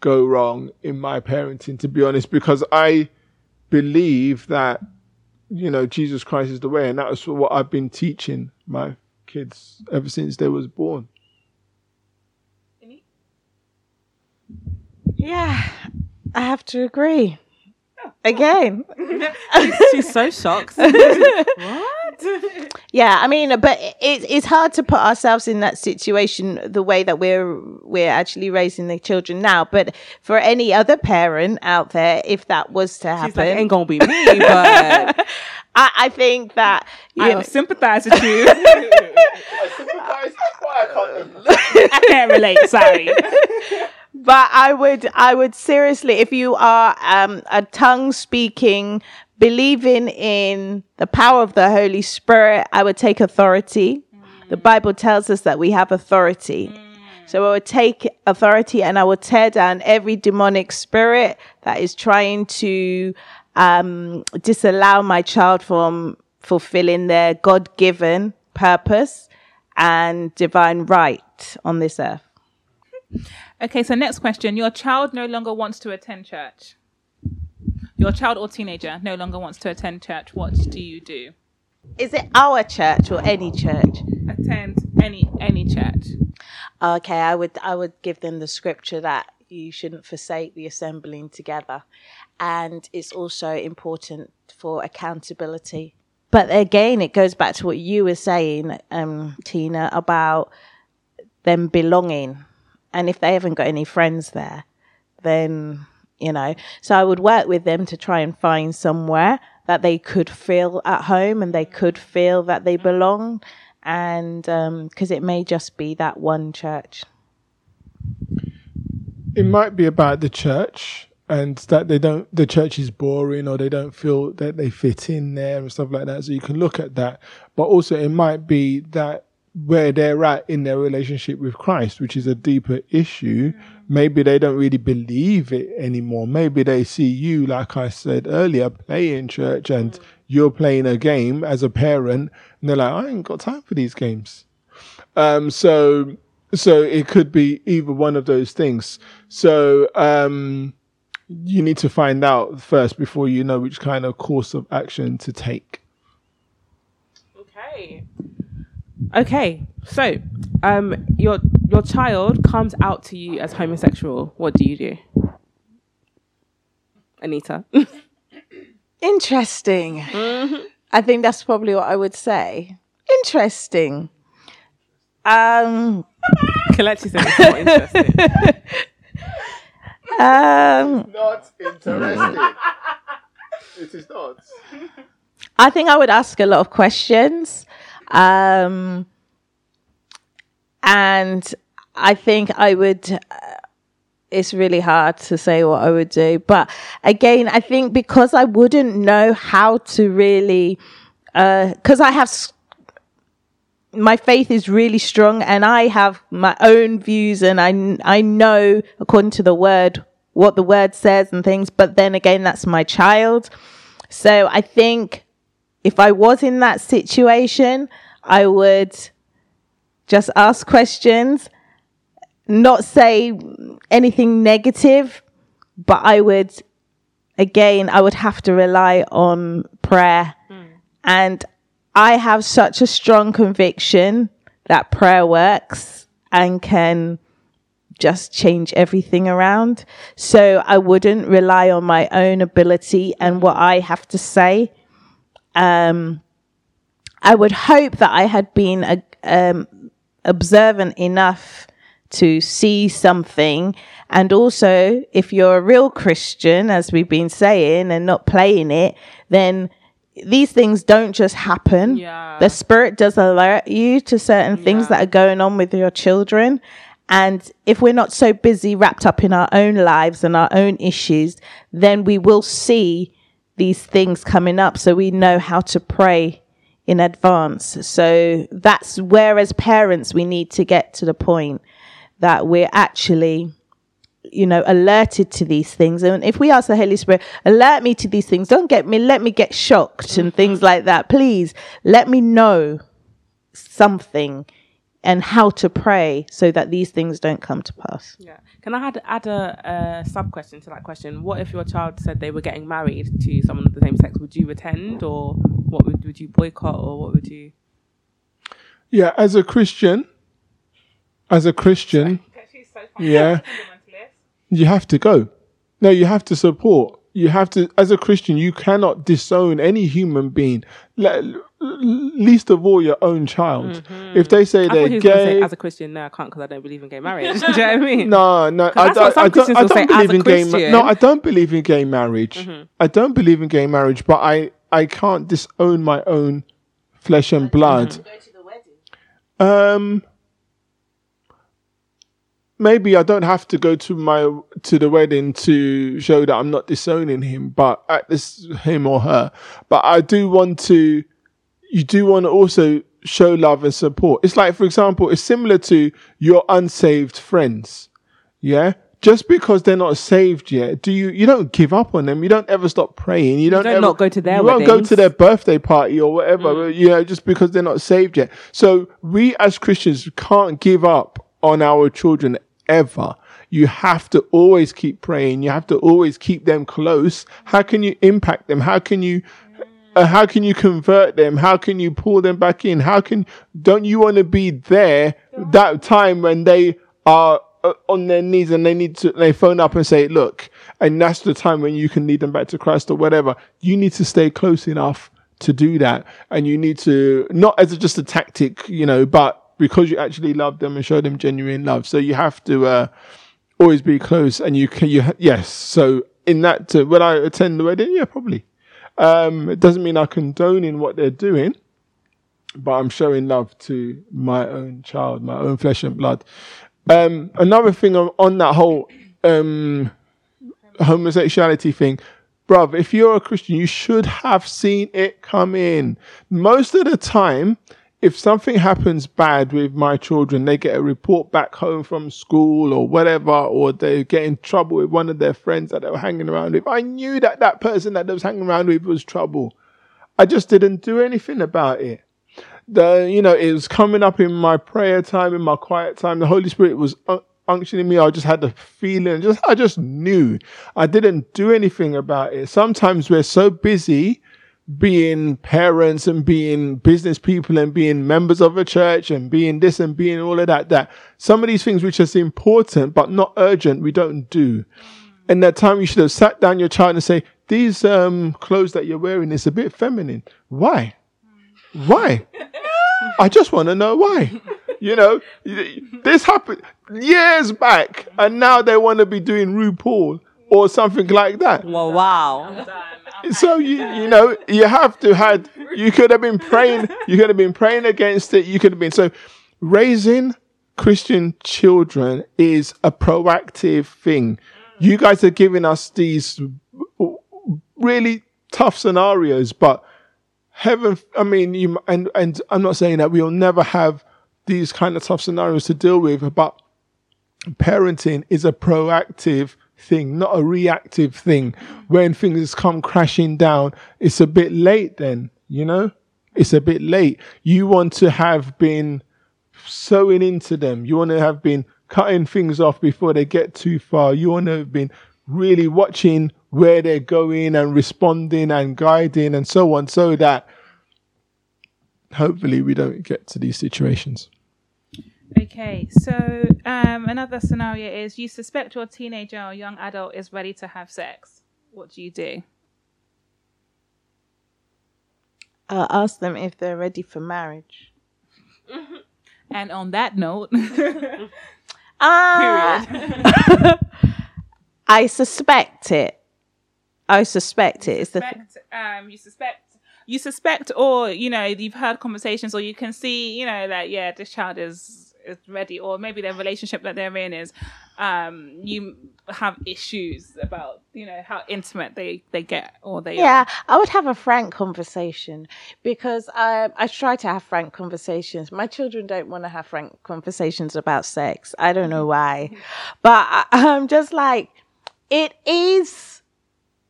go wrong in my parenting? To be honest, because I believe that, you know, Jesus Christ is the way, and that's what I've been teaching my kids ever since they was born. Yeah, I have to agree. Again. she's, she's so shocked. What? Yeah, I mean, but it, it's hard to put ourselves in that situation the way that we're we're actually raising the children now. But for any other parent out there, if that was to happen... She's like, it ain't going to be me, but... I, I think that... You I sympathise with you. I sympathise? Why I can't... I can't relate, sorry. But I would, I would seriously, if you are um, a tongue speaking, believing in the power of the Holy Spirit, I would take authority. Mm. The Bible tells us that we have authority. Mm. So I would take authority and I would tear down every demonic spirit that is trying to um, disallow my child from fulfilling their God-given purpose and divine right. right on this earth. Okay, so next question. Your child no longer wants to attend church. Your child or teenager no longer wants to attend church. What do you do? Is it our church or any church? Attend any any church. Okay, I would I would give them the scripture that you shouldn't forsake the assembling together. And it's also important for accountability. But again, it goes back to what you were saying, um, Tina, about them belonging. And if they haven't got any friends there, then, you know. So I would work with them to try and find somewhere that they could feel at home and they could feel that they belong. And um, because it may just be that one church. It might be about the church and that they don't, the church is boring or they don't feel that they fit in there and stuff like that. So you can look at that. But also it might be that where they're at in their relationship with Christ, which is a deeper issue. Maybe they don't really believe it anymore. Maybe they see you, like I said earlier, playing church and you're playing a game as a parent and they're like, I ain't got time for these games. Um, so, so it could be either one of those things. So, um, you need to find out first before you know which kind of course of action to take. Okay. Okay, so um, your your child comes out to you as homosexual. What do you do, Anita? Interesting. Mm-hmm. I think that's probably what I would say. Interesting. Um, Kelechi said it's not interesting. um, not interesting. It is not. I think I would ask a lot of questions. Um, and I think I would, uh, it's really hard to say what I would do, but again, I think because I wouldn't know how to really, uh, cause I have, my faith is really strong and I have my own views and I, I know according to the word, what the word says and things, but then again, that's my child. So I think, if I was in that situation, I would just ask questions, not say anything negative, but I would, again, I would have to rely on prayer. Mm. And I have such a strong conviction that prayer works and can just change everything around. So I wouldn't rely on my own ability and what I have to say. Um, I would hope that I had been uh, um, observant enough to see something. And also, if you're a real Christian, as we've been saying, and not playing it, then these things don't just happen. Yeah. The Spirit does alert you to certain yeah. things that are going on with your children. And if we're not so busy wrapped up in our own lives and our own issues, then we will see these things coming up, so we know how to pray in advance. So that's where, as parents, we need to get to the point that we're actually, you know, alerted to these things. And if we ask the Holy Spirit, alert me to these things, don't get me, let me get shocked and things like that. Please let me know something and how to pray so that these things don't come to pass. Yeah. Can I add, add a, a sub-question to that question? What if your child said they were getting married to someone of the same sex? Would you attend, or what would, would you boycott, or what would you... Yeah, as a Christian, as a Christian, so yeah, you have to go. No, you have to support. You have to, as a Christian, you cannot disown any human being, le- least of all your own child. Mm-hmm. If they say I they're gay, say, as a Christian, no, I can't because I don't believe in gay marriage. Do you know what I mean? No, no, I, I, I don't. I don't believe in gay. Ma- no, I don't believe in gay marriage. Mm-hmm. I don't believe in gay marriage, but I, I can't disown my own flesh and blood. Mm-hmm. Go to the wedding. Um. Maybe I don't have to go to my to the wedding to show that I'm not disowning him, but at this him or her. But I do want to. You do want to also show love and support. It's like, for example, it's similar to your unsaved friends. Yeah, just because they're not saved yet, do you? You don't give up on them. You don't ever stop praying. You don't, you don't ever, not go to their. You weddings. Won't go to their birthday party or whatever. Mm. You know, just because they're not saved yet. So we as Christians can't give up on our children ever. You have to always keep praying. You have to always keep them close. How can you impact them? How can you uh, how can you convert them? How can you pull them back in? How can don't you want to be there that time when they are on their knees and they need to, they phone up and say, look, and that's the time when you can lead them back to Christ or whatever. You need to stay close enough to do that. And you need to, not as a, just a tactic, you know, but because you actually love them and show them genuine love. So you have to uh, always be close and you can, you ha- yes. So in that, uh, when I attend the wedding, yeah, probably. Um, it doesn't mean I condone in what they're doing, but I'm showing love to my own child, my own flesh and blood. Um, another thing on, on that whole um, homosexuality thing, bruv, if you're a Christian, you should have seen it come in. Most of the time, if something happens bad with my children, they get a report back home from school or whatever, or they get in trouble with one of their friends that they were hanging around with. I knew that that person that they was hanging around with was trouble. I just didn't do anything about it. The, you know, it was coming up in my prayer time, in my quiet time. The Holy Spirit was un- unctioning me. I just had the feeling. Just, I just knew. I didn't do anything about it. Sometimes we're so busy being parents and being business people and being members of a church and being this and being all of that, that some of these things which are important but not urgent, we don't do. And that time you should have sat down your child and say, these um, clothes that you're wearing is a bit feminine. Why? Why? I just want to know why. You know, this happened years back, and now they want to be doing RuPaul or something like that. Well, wow. So you, you know, you have to had. You could have been praying. You could have been praying against it. You could have been so. Raising Christian children is a proactive thing. You guys are giving us these really tough scenarios, but. Heaven, I mean, you, and, and I'm not saying that we'll never have these kind of tough scenarios to deal with, but parenting is a proactive thing, not a reactive thing. When things come crashing down, it's a bit late then, you know? It's a bit late. You want to have been sewing into them. You want to have been cutting things off before they get too far. You want to have been really watching where they're going and responding and guiding and so on, so that hopefully we don't get to these situations. Okay, so um, another scenario is you suspect your teenager or young adult is ready to have sex. What do you do? I'll ask them if they're ready for marriage. And on that note, ah! Period. I suspect it. I suspect it. You suspect, the... um, you suspect, you suspect, or you know, you've heard conversations, or you can see, you know, that yeah, this child is is ready, or maybe their relationship that they're in is, um, you have issues about, you know, how intimate they, they get, or they yeah. Are. I would have a frank conversation because I I try to have frank conversations. My children don't want to have frank conversations about sex. I don't know why, but I, I'm just like it is.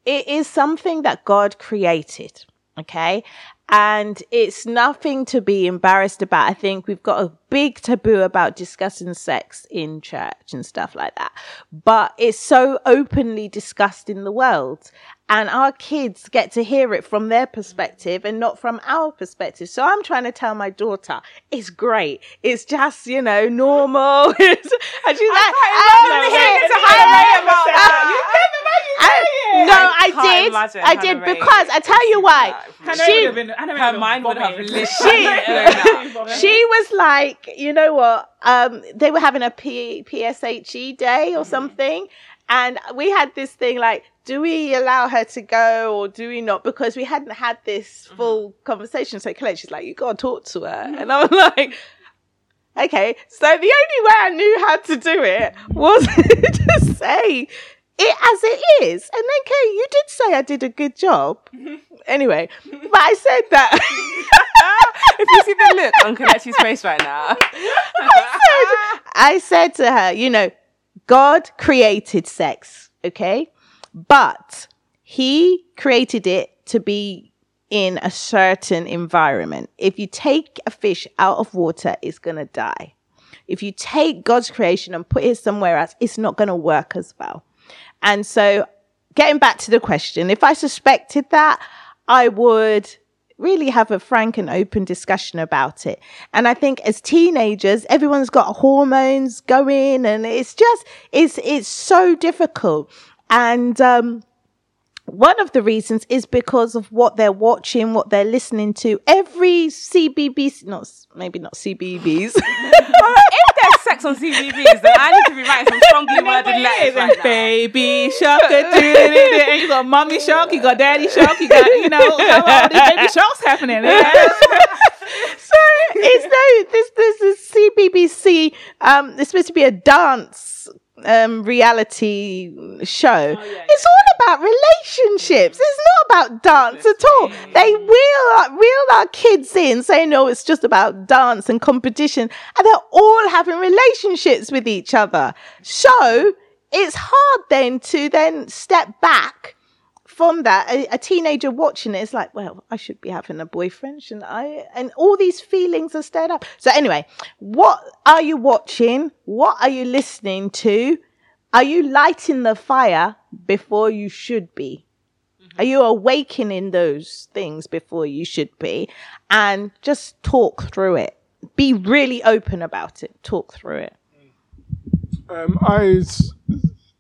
It is something that God created, okay? And it's nothing to be embarrassed about. I think we've got a big taboo about discussing sex in church and stuff like that. But it's so openly discussed in the world. And our kids get to hear it from their perspective and not from our perspective. So I'm trying to tell my daughter, it's great. It's just, you know, normal. And she's I'm like, I'm here to highlight about that. You I, no, I, I did. I did because I tell you why. She, been, her mind would have she, she was like, you know what? Um, they were having a P- PSHE day or something, and we had this thing like, do we allow her to go or do we not? Because we hadn't had this full conversation. So Kelechi's like, you gotta talk to her, and I'm like, okay. So the only way I knew how to do it was to say it as it is. And then, Kay, you did say I did a good job. Anyway, but I said that. If you see the look on Kelechi's face right now. I, said, I said to her, you know, God created sex, okay? But he created it to be in a certain environment. If you take a fish out of water, it's going to die. If you take God's creation and put it somewhere else, it's not going to work as well. And so getting back to the question, if I suspected that, I would really have a frank and open discussion about it. And I think as teenagers, everyone's got hormones going, and it's just, it's, it's so difficult. And, um, one of the reasons is because of what they're watching, what they're listening to. Every C B B C, not, maybe not C B B S. If there's sex on C B B S, then I need to be writing some strongly worded letters right now. Baby shark, and you got mommy shark, you got daddy shark, you got, you know, all these baby sharks happening. So it's no, this, this is C B B C. Um, it's supposed to be a dance um reality show. Oh, yeah, it's yeah. all about relationships. It's not about dance at all. They wheel, wheel our kids in saying, no, it's just about dance and competition. And they're all having relationships with each other. So it's hard then to then step back from that. A, a teenager watching it is like, well, I should be having a boyfriend, shouldn't I? And all these feelings are stirred up. So anyway, what are you watching? What are you listening to? Are you lighting the fire before you should be? Mm-hmm. Are you awakening those things before you should be? And just talk through it. Be really open about it. Talk through it. Um, I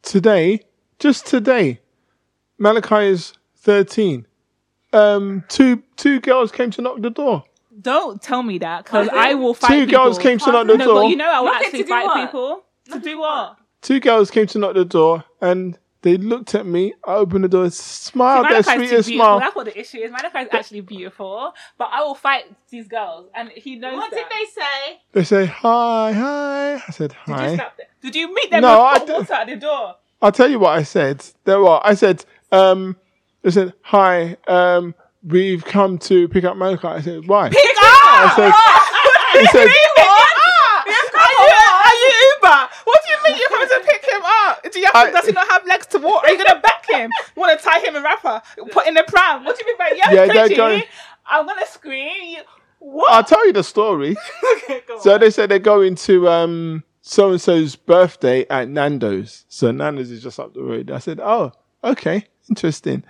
today, just today, Malachi is thirteen. Um, two two girls came to knock the door. Don't tell me that, because I will fight two people. Two girls came to knock the no, door. But you know I will Nothing actually fight what? people. To do what? Two girls came to knock the door, and they looked at me. I opened the door, smiled See, their sweetest smile. That's what the issue is. Malachi's actually beautiful, but I will fight these girls, and he knows What that. did they say? They say, hi, hi. I said, hi. Did you, stop did you meet them no, with water d- at the door? I'll tell you what I said. There were, I said... Um, they said, hi, um, we've come to pick up Malachi. I said, why? Pick up! I said, he said, are you Uber? What do you mean you're coming to pick him up? Do you have, I, does he not have legs to walk? Are you going to back him? You want to tie him and wrap her? Put in the pram? What do you mean by young yeah, going, I'm going to scream. What? I'll tell you the story. Okay, go on. So they said they're going to... Um, so-and-so's birthday at Nando's. So Nando's is just up the road. I said, oh, okay. Interesting.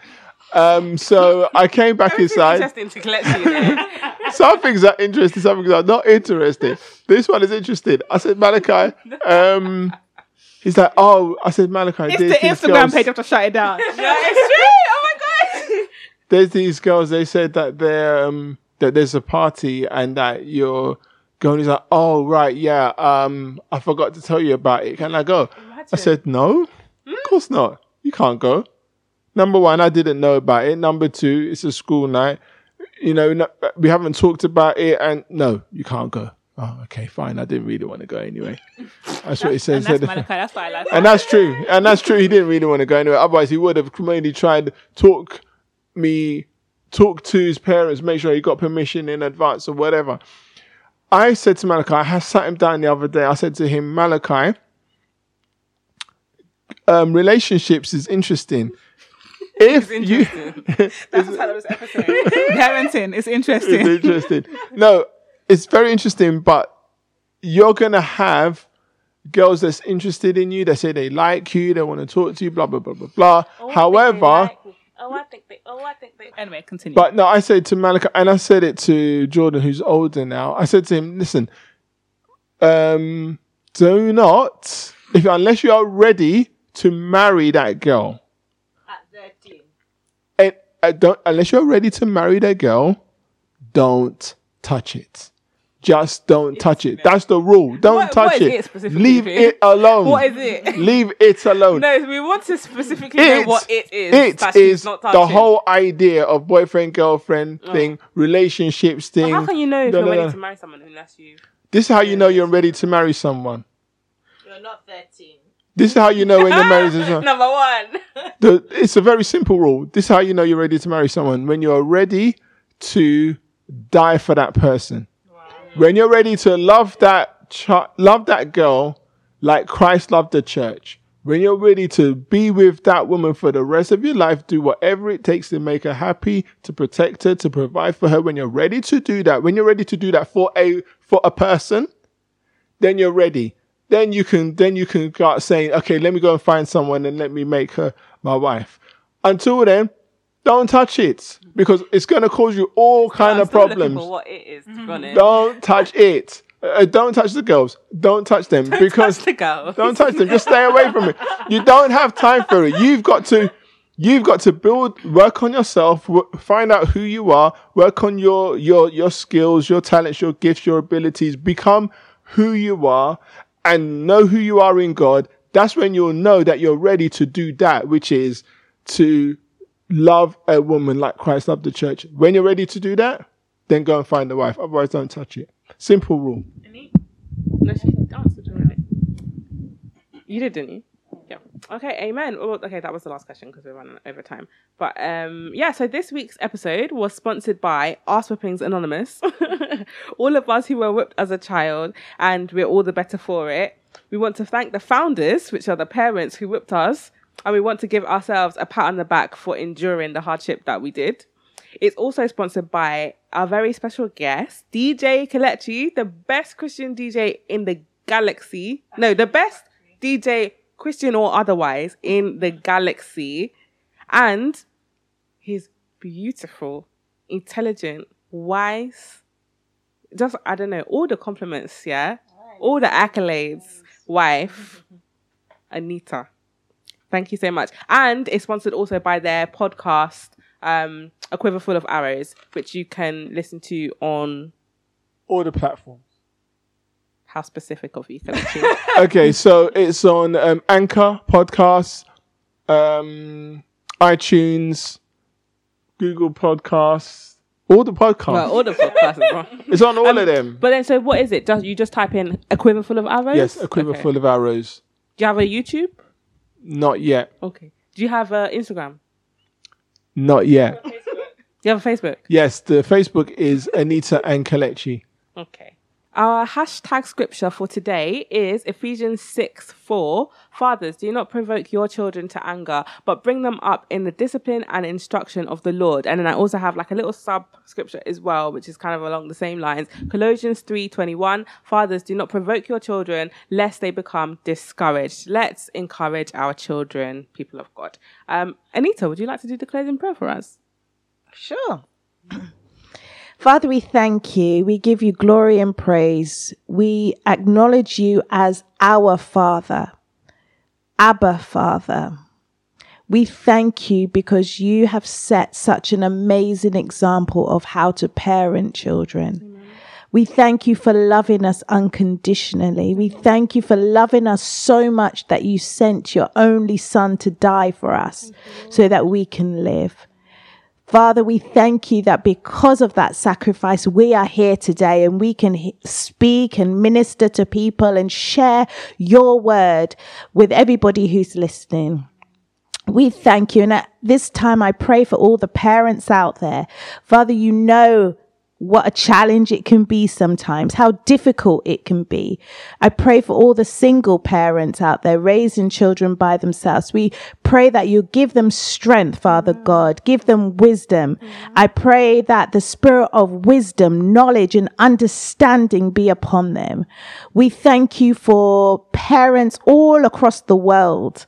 Um, so I came back inside. Interesting to Kelechi there. Some things are interesting, some things are not interesting. This one is interesting. I said, Malachi. Um, he's like, oh, I said, Malachi. It's the Instagram girls. page. I have to shut it down. Yeah, it's true. Oh my God. There's these girls. They said that they're um, that there's a party and that you're going. He's like, oh right, yeah. Um, I forgot to tell you about it. Can I go? Imagine. I said, no. Mm. Of course not. You can't go. Number one, I didn't know about it. Number two, it's a school night. You know, no, we haven't talked about it. And no, you can't go. Oh, okay, fine. I didn't really want to go anyway. That's, that's what he says. And that's, Malachi, that's what I like. And that's true. And that's true. He didn't really want to go anyway. Otherwise, he would have mainly tried to talk me, talk to his parents, make sure he got permission in advance or whatever. I said to Malachi, I sat him down the other day. I said to him, Malachi, um, relationships is interesting. If it's interesting. You, That's the title of this episode. Parenting is interesting. It's interesting. No, it's very interesting, but you're going to have girls that's interested in you. They say they like you. They want to talk to you, blah, blah, blah, blah, blah. Oh, However. I like oh, I think they. Oh, I think they. Anyway, continue. But no, I said to Malachi, and I said it to Jordan, who's older now. I said to him, listen, um, do not, if unless you are ready to marry that girl. I don't, unless you're ready to marry that girl, don't touch it. Just don't it's touch it. Mess. That's the rule. Don't what, touch what it. it Leave it alone. What is it? Leave it alone. No, we want to specifically it, know what it is. It that is not the whole idea of boyfriend, girlfriend oh. thing, relationships thing. But how can you know if da, you're da, ready da. to marry someone unless you... This is how you know you're ready to marry someone. You're not thirteen. This is how you know when you're married to someone. Number one. The, it's a very simple rule. This is how you know you're ready to marry someone. When you're ready to die for that person. Wow. When you're ready to love that ch- love that girl like Christ loved the church. When you're ready to be with that woman for the rest of your life, do whatever it takes to make her happy, to protect her, to provide for her. When you're ready to do that, when you're ready to do that for a for a person, then you're ready. Then you can then you can start saying, okay, let me go and find someone and let me make her my wife. Until then, don't touch it, because it's going to cause you all kind no, of problems. For what it is, to run it. Don't touch it. Uh, don't touch the girls. Don't touch them. Don't because touch the girls. Don't touch them. Just stay away from it. You don't have time for it. You've got to, you've got to build, work on yourself, w- find out who you are, work on your, your, your skills, your talents, your gifts, your abilities, become who you are and know who you are in God. That's when you'll know that you're ready to do that, which is to love a woman like Christ loved the church. When you're ready to do that, then go and find a wife. Otherwise, don't touch it. Simple rule. You did, didn't you? Yeah. Okay, amen. Well, okay, that was the last question because we're running over time. But um, yeah, so this week's episode was sponsored by Ass Whippings Anonymous. All of us who were whipped as a child, and we're all the better for it. We want to thank the founders, which are the parents who whipped us, and we want to give ourselves a pat on the back for enduring the hardship that we did. It's also sponsored by our very special guest, D J Kelechi, the best Christian D J in the galaxy. No, the best D J, Christian or otherwise, in the galaxy. And he's beautiful, intelligent, wise. Just, I don't know, all the compliments, yeah? All the accolades. Wife, Anita. Thank you so much. And it's sponsored also by their podcast, Um, A Quiver Full of Arrows, which you can listen to on all the platforms. How specific of you, Kelechi? Okay, so it's on um, Anchor Podcasts, um, iTunes, Google Podcasts, all the podcasts. Well, all the podcasts as well. It's on all um, of them. But then, so what is it? Does you just type in A Quiver Full of Arrows? Yes, A Quiver okay. Full of Arrows. Do you have a YouTube? Not yet. Okay. Do you have an uh, Instagram? Not yet. You have a Facebook? Yes, the Facebook is Anita and Kelechi. Okay. Our hashtag scripture for today is Ephesians six four. Fathers, do not provoke your children to anger, but bring them up in the discipline and instruction of the Lord. And then I also have like a little sub scripture as well, which is kind of along the same lines. Colossians three twenty-one. Fathers, do not provoke your children, lest they become discouraged. Let's encourage our children, people of God. Um, Anita, would you like to do the closing prayer for us? Sure. Father, we thank you. We give you glory and praise. We acknowledge you as our Father, Abba Father. We thank you because you have set such an amazing example of how to parent children. Amen. We thank you for loving us unconditionally. We thank you for loving us so much that you sent your only son to die for us so that we can live. Father, we thank you that because of that sacrifice, we are here today and we can he- speak and minister to people and share your word with everybody who's listening. We thank you. And at this time, I pray for all the parents out there. Father, you know what a challenge it can be sometimes, how difficult it can be. I pray for all the single parents out there raising children by themselves. We pray that you give them strength, Father God. Give them wisdom. I pray that the spirit of wisdom, knowledge, and understanding be upon them. We thank you for parents all across the world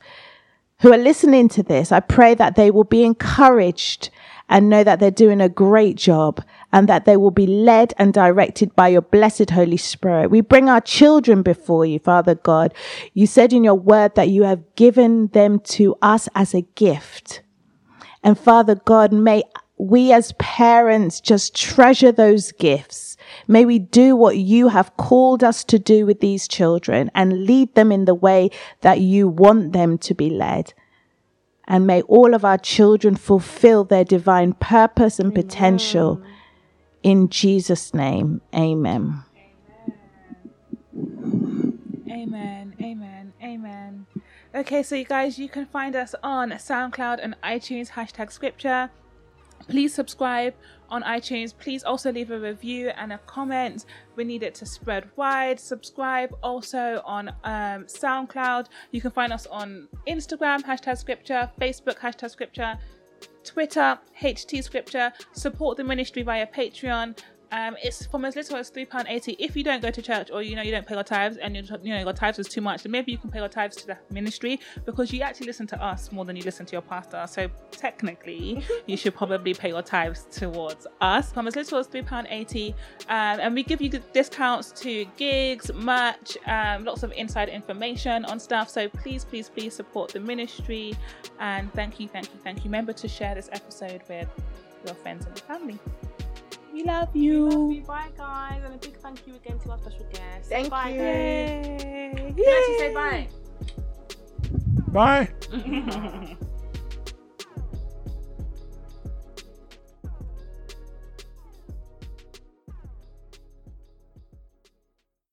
who are listening to this. I pray that they will be encouraged and know that they're doing a great job and that they will be led and directed by your blessed Holy Spirit. We bring our children before you, Father God. You said in your word that you have given them to us as a gift. And Father God, may we as parents just treasure those gifts. May we do what you have called us to do with these children and lead them in the way that you want them to be led. And may all of our children fulfill their divine purpose and amen. Potential. In Jesus' name, amen. Amen. Amen. Amen. Amen. Okay, so you guys, you can find us on SoundCloud and iTunes, hashtag scripture. Please subscribe on iTunes. Please also leave a review and a comment. We need it to spread wide. Subscribe also on um, SoundCloud. You can find us on Instagram, hashtag scripture, Facebook, hashtag scripture, Twitter, H T scripture. Support the ministry via Patreon. Um, it's from as little as three pounds eighty. If you don't go to church, or you know you don't pay your tithes, and you, you know your tithes is too much, then maybe you can pay your tithes to the ministry, because you actually listen to us more than you listen to your pastor. So technically, you should probably pay your tithes towards us. From as little as three pounds eighty, um, and we give you discounts to gigs, merch, um, lots of inside information on stuff. So please, please, please support the ministry. And thank you, thank you, thank you. Remember to share this episode with your friends and your family. We love you. We love you. Bye, guys. And a big thank you again to our special guest. Thank bye, you. Yay. Can I actually say bye? Bye.